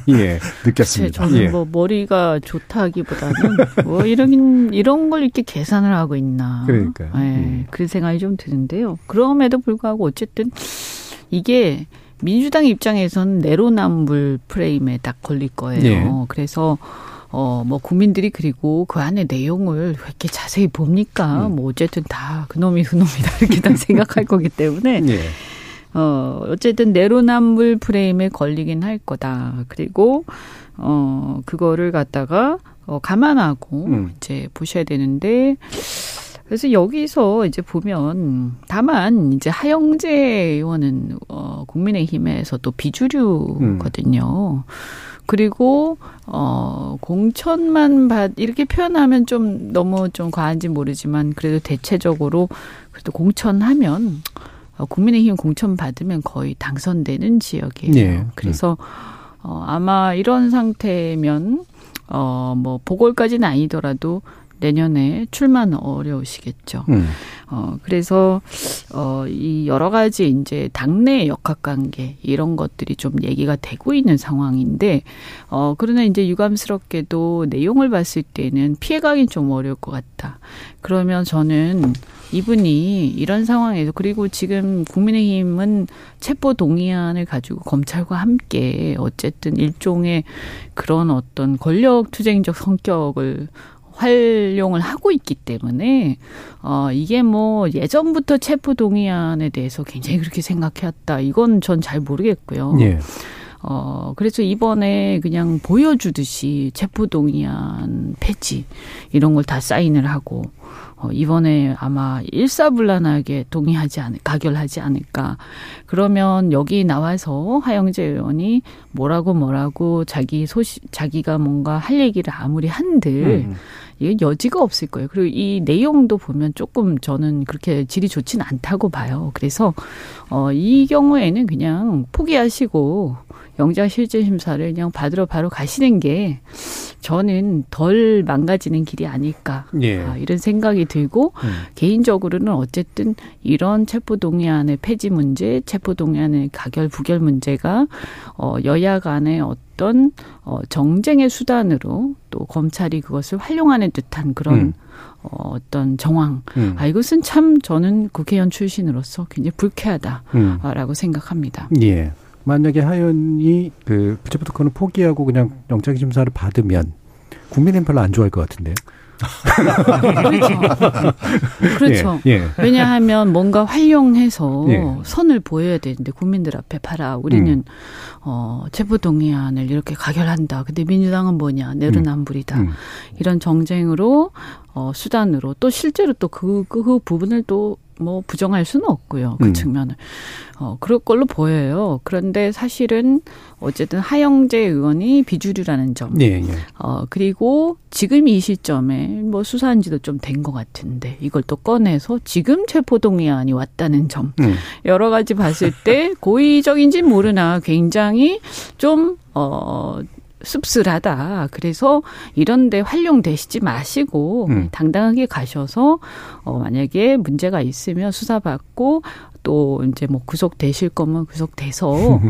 예, 느꼈습니다. 저는 예. 뭐 머리가 좋다기보다는 뭐 이런 걸 이렇게 계산을 하고 있나. 그러니까. 예, 그 생각이 좀 드는데요. 그럼에도 불구하고 어쨌든 이게 민주당 입장에서는 내로남불 프레임에 딱 걸릴 거예요. 예. 그래서 뭐 국민들이 그리고 그 안에 내용을 왜 이렇게 자세히 봅니까? 뭐 어쨌든 다 그놈이 그놈이다 이렇게 다 생각할 거기 때문에. 예. 어쨌든 내로남불 프레임에 걸리긴 할 거다. 그리고 그거를 갖다가 감안하고 이제 보셔야 되는데 그래서 여기서 이제 보면 다만 이제 하영제 의원은 국민의힘에서 또 비주류거든요. 그리고 공천만 이렇게 표현하면 좀 너무 좀 과한지 모르지만 그래도 대체적으로 그래도 공천하면 국민의힘 공천 받으면 거의 당선되는 지역이에요. 네. 그래서 아마 이런 상태면 뭐 보궐까지는 아니더라도 내년에 출마는 어려우시겠죠. 그래서 이 여러 가지 이제 당내 역학관계 이런 것들이 좀 얘기가 되고 있는 상황인데 그러나 이제 유감스럽게도 내용을 봤을 때는 피해가긴 좀 어려울 것 같다. 그러면 저는 이분이 이런 상황에서 그리고 지금 국민의힘은 체포 동의안을 가지고 검찰과 함께 어쨌든 일종의 그런 어떤 권력 투쟁적 성격을 활용을 하고 있기 때문에 이게 뭐 예전부터 체포 동의안에 대해서 굉장히 그렇게 생각해왔다. 이건 전 잘 모르겠고요. 예. 그래서 이번에 그냥 보여주듯이 체포 동의안 폐지 이런 걸 다 사인을 하고 이번에 아마 일사불란하게 가결하지 않을까. 그러면 여기 나와서 하영제 의원이 뭐라고 자기 자기가 뭔가 할 얘기를 아무리 한들 이게 여지가 없을 거예요. 그리고 이 내용도 보면 조금 저는 그렇게 질이 좋진 않다고 봐요. 그래서 이 경우에는 그냥 포기하시고 영장실질심사를 그냥 받으러 바로 가시는 게 저는 덜 망가지는 길이 아닐까. 예. 이런 생각이 들고 개인적으로는 어쨌든 이런 체포동의안의 폐지 문제, 체포동의안의 가결, 부결 문제가 여야 간의 어떤 정쟁의 수단으로 또 검찰이 그것을 활용하는 듯한 그런 어떤 정황. 이것은 참 저는 국회의원 출신으로서 굉장히 불쾌하다라고 생각합니다. 예. 만약에 하연이 그 부채포토건을 포기하고 그냥 영장심사를 받으면 국민의힘 별로 안 좋아할 것 같은데요. 그렇죠. 그렇죠. 예, 예. 왜냐하면 뭔가 활용해서 예. 선을 보여야 되는데 국민들 앞에 봐라. 우리는 체포동의안을 이렇게 가결한다. 근데 민주당은 뭐냐. 내로남불이다. 이런 정쟁으로 수단으로 또 실제로 또 그 부분을 또 뭐 부정할 수는 없고요. 그 측면을. 그럴 걸로 보여요. 그런데 사실은 어쨌든 하영제 의원이 비주류라는 점. 예, 예. 그리고 지금 이 시점에 뭐 수사한 지도 좀 된 것 같은데 이걸 또 꺼내서 지금 체포동의안이 왔다는 점. 여러 가지 봤을 때 고의적인지는 모르나 굉장히 좀 씁쓸하다. 그래서 이런 데 활용되시지 마시고 당당하게 가셔서 만약에 문제가 있으면 수사받고 또 이제 뭐 구속되실 거면 구속돼서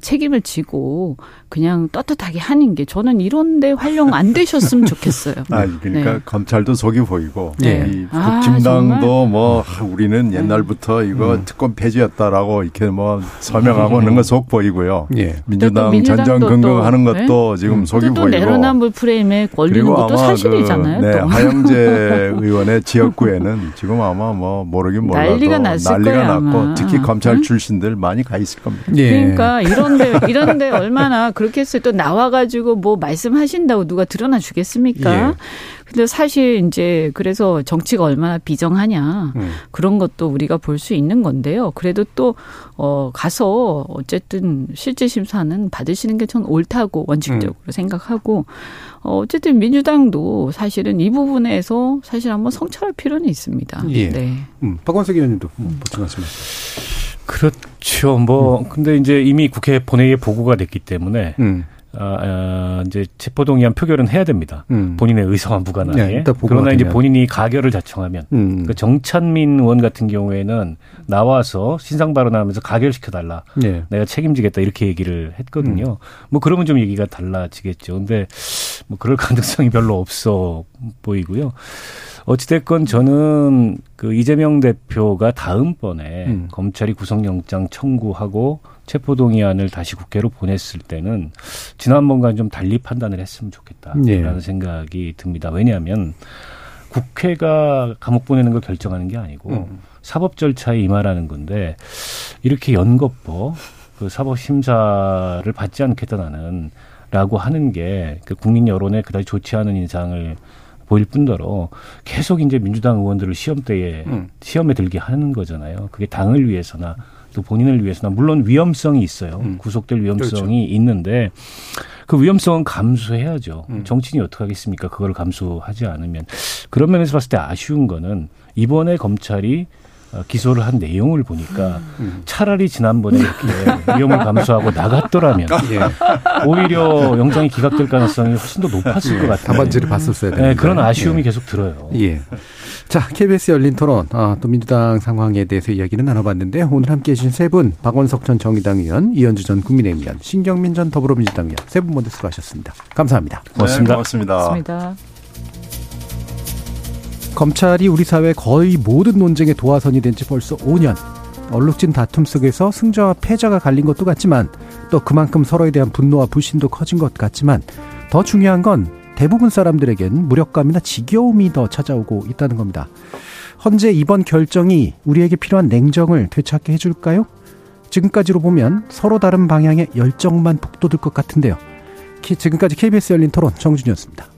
책임을 지고 그냥 떳떳하게 하는 게 저는 이런 데 활용 안 되셨으면 좋겠어요. 아, 그러니까 네. 검찰도 속이 보이고 네. 이 집당도 뭐 우리는 옛날부터 이거 특권 폐지였다라고 이렇게 뭐 서명하고 하는 거 속 보이고요. 예. 민주당 전전긍긍하는 것도 네? 지금 속이 또 보이고. 또 내로남불 프레임에 걸리는 것도 사실이잖아요. 그, 네. 하영제 의원의 지역구에는 지금 아마 뭐 모르긴 몰라도 난리가 났을 거예요. 특히 검찰 출신들 많이 가 있을 겁니다. 예. 그러니까 이런데 얼마나 그렇게 했어요. 또 나와가지고 뭐 말씀하신다고 누가 드러나 주겠습니까? 예. 근데 사실 이제 그래서 정치가 얼마나 비정하냐 그런 것도 우리가 볼 수 있는 건데요. 그래도 또 가서 어쨌든 실질 심사는 받으시는 게 전 옳다고 원칙적으로 생각하고 어쨌든 민주당도 사실은 이 부분에서 사실 한번 성찰할 필요는 있습니다. 예. 네. 박원석 의원님도 보충하시면. 그렇죠. 뭐 근데 이제 이미 국회 본회의에 보고가 됐기 때문에. 이제 체포동의안 표결은 해야 됩니다. 본인의 의사와 무관하게. 네, 그러나 이제 본인이 가결을 자청하면 그 정찬민 의원 같은 경우에는 나와서 신상 발언하면서 가결시켜달라. 네. 내가 책임지겠다 이렇게 얘기를 했거든요. 뭐 그러면 좀 얘기가 달라지겠죠. 근데 뭐 그럴 가능성이 별로 없어 보이고요. 어찌됐건 저는 그 이재명 대표가 다음번에 검찰이 구속영장 청구하고 체포동의안을 다시 국회로 보냈을 때는 지난번과는 좀 달리 판단을 했으면 좋겠다라는 네. 생각이 듭니다. 왜냐하면 국회가 감옥 보내는 걸 결정하는 게 아니고 사법 절차에 임하라는 건데 이렇게 연거푸 그 사법 심사를 받지 않겠다 라고 하는 게 그 국민 여론에 그다지 좋지 않은 인상을 보일 뿐더러 계속 이제 민주당 의원들을 시험에 들게 하는 거잖아요. 그게 당을 위해서나 또 본인을 위해서나 물론 위험성이 있어요. 구속될 위험성이 그렇죠. 있는데 그 위험성은 감수해야죠. 정치인이 어떻게 하겠습니까? 그걸 감수하지 않으면. 그런 면에서 봤을 때 아쉬운 거는 이번에 검찰이 기소를 한 내용을 보니까 차라리 지난번에 이렇게 위험을 감수하고 나갔더라면 예. 오히려 영장이 기각될 가능성이 훨씬 더 높았을 예. 것 같아요. 답안지를 봤었어야 되는데. 네, 그런 아쉬움이 예. 계속 들어요. 예. 자, KBS 열린토론 또 민주당 상황에 대해서 이야기는 나눠봤는데 오늘 함께해 주신 세 분 박원석 전 정의당 의원, 이언주 전 국민의힘 의원, 신경민 전 더불어민주당 의원 세 분 모두 수고하셨습니다. 감사합니다. 고맙습니다. 네, 고맙습니다. 검찰이 우리 사회 거의 모든 논쟁의 도화선이 된 지 벌써 5년. 얼룩진 다툼 속에서 승자와 패자가 갈린 것도 같지만 또 그만큼 서로에 대한 분노와 불신도 커진 것 같지만 더 중요한 건 대부분 사람들에겐 무력감이나 지겨움이 더 찾아오고 있다는 겁니다. 헌재 이번 결정이 우리에게 필요한 냉정을 되찾게 해줄까요? 지금까지로 보면 서로 다른 방향의 열정만 북돋을 것 같은데요. 지금까지 KBS 열린 토론 정준이었습니다.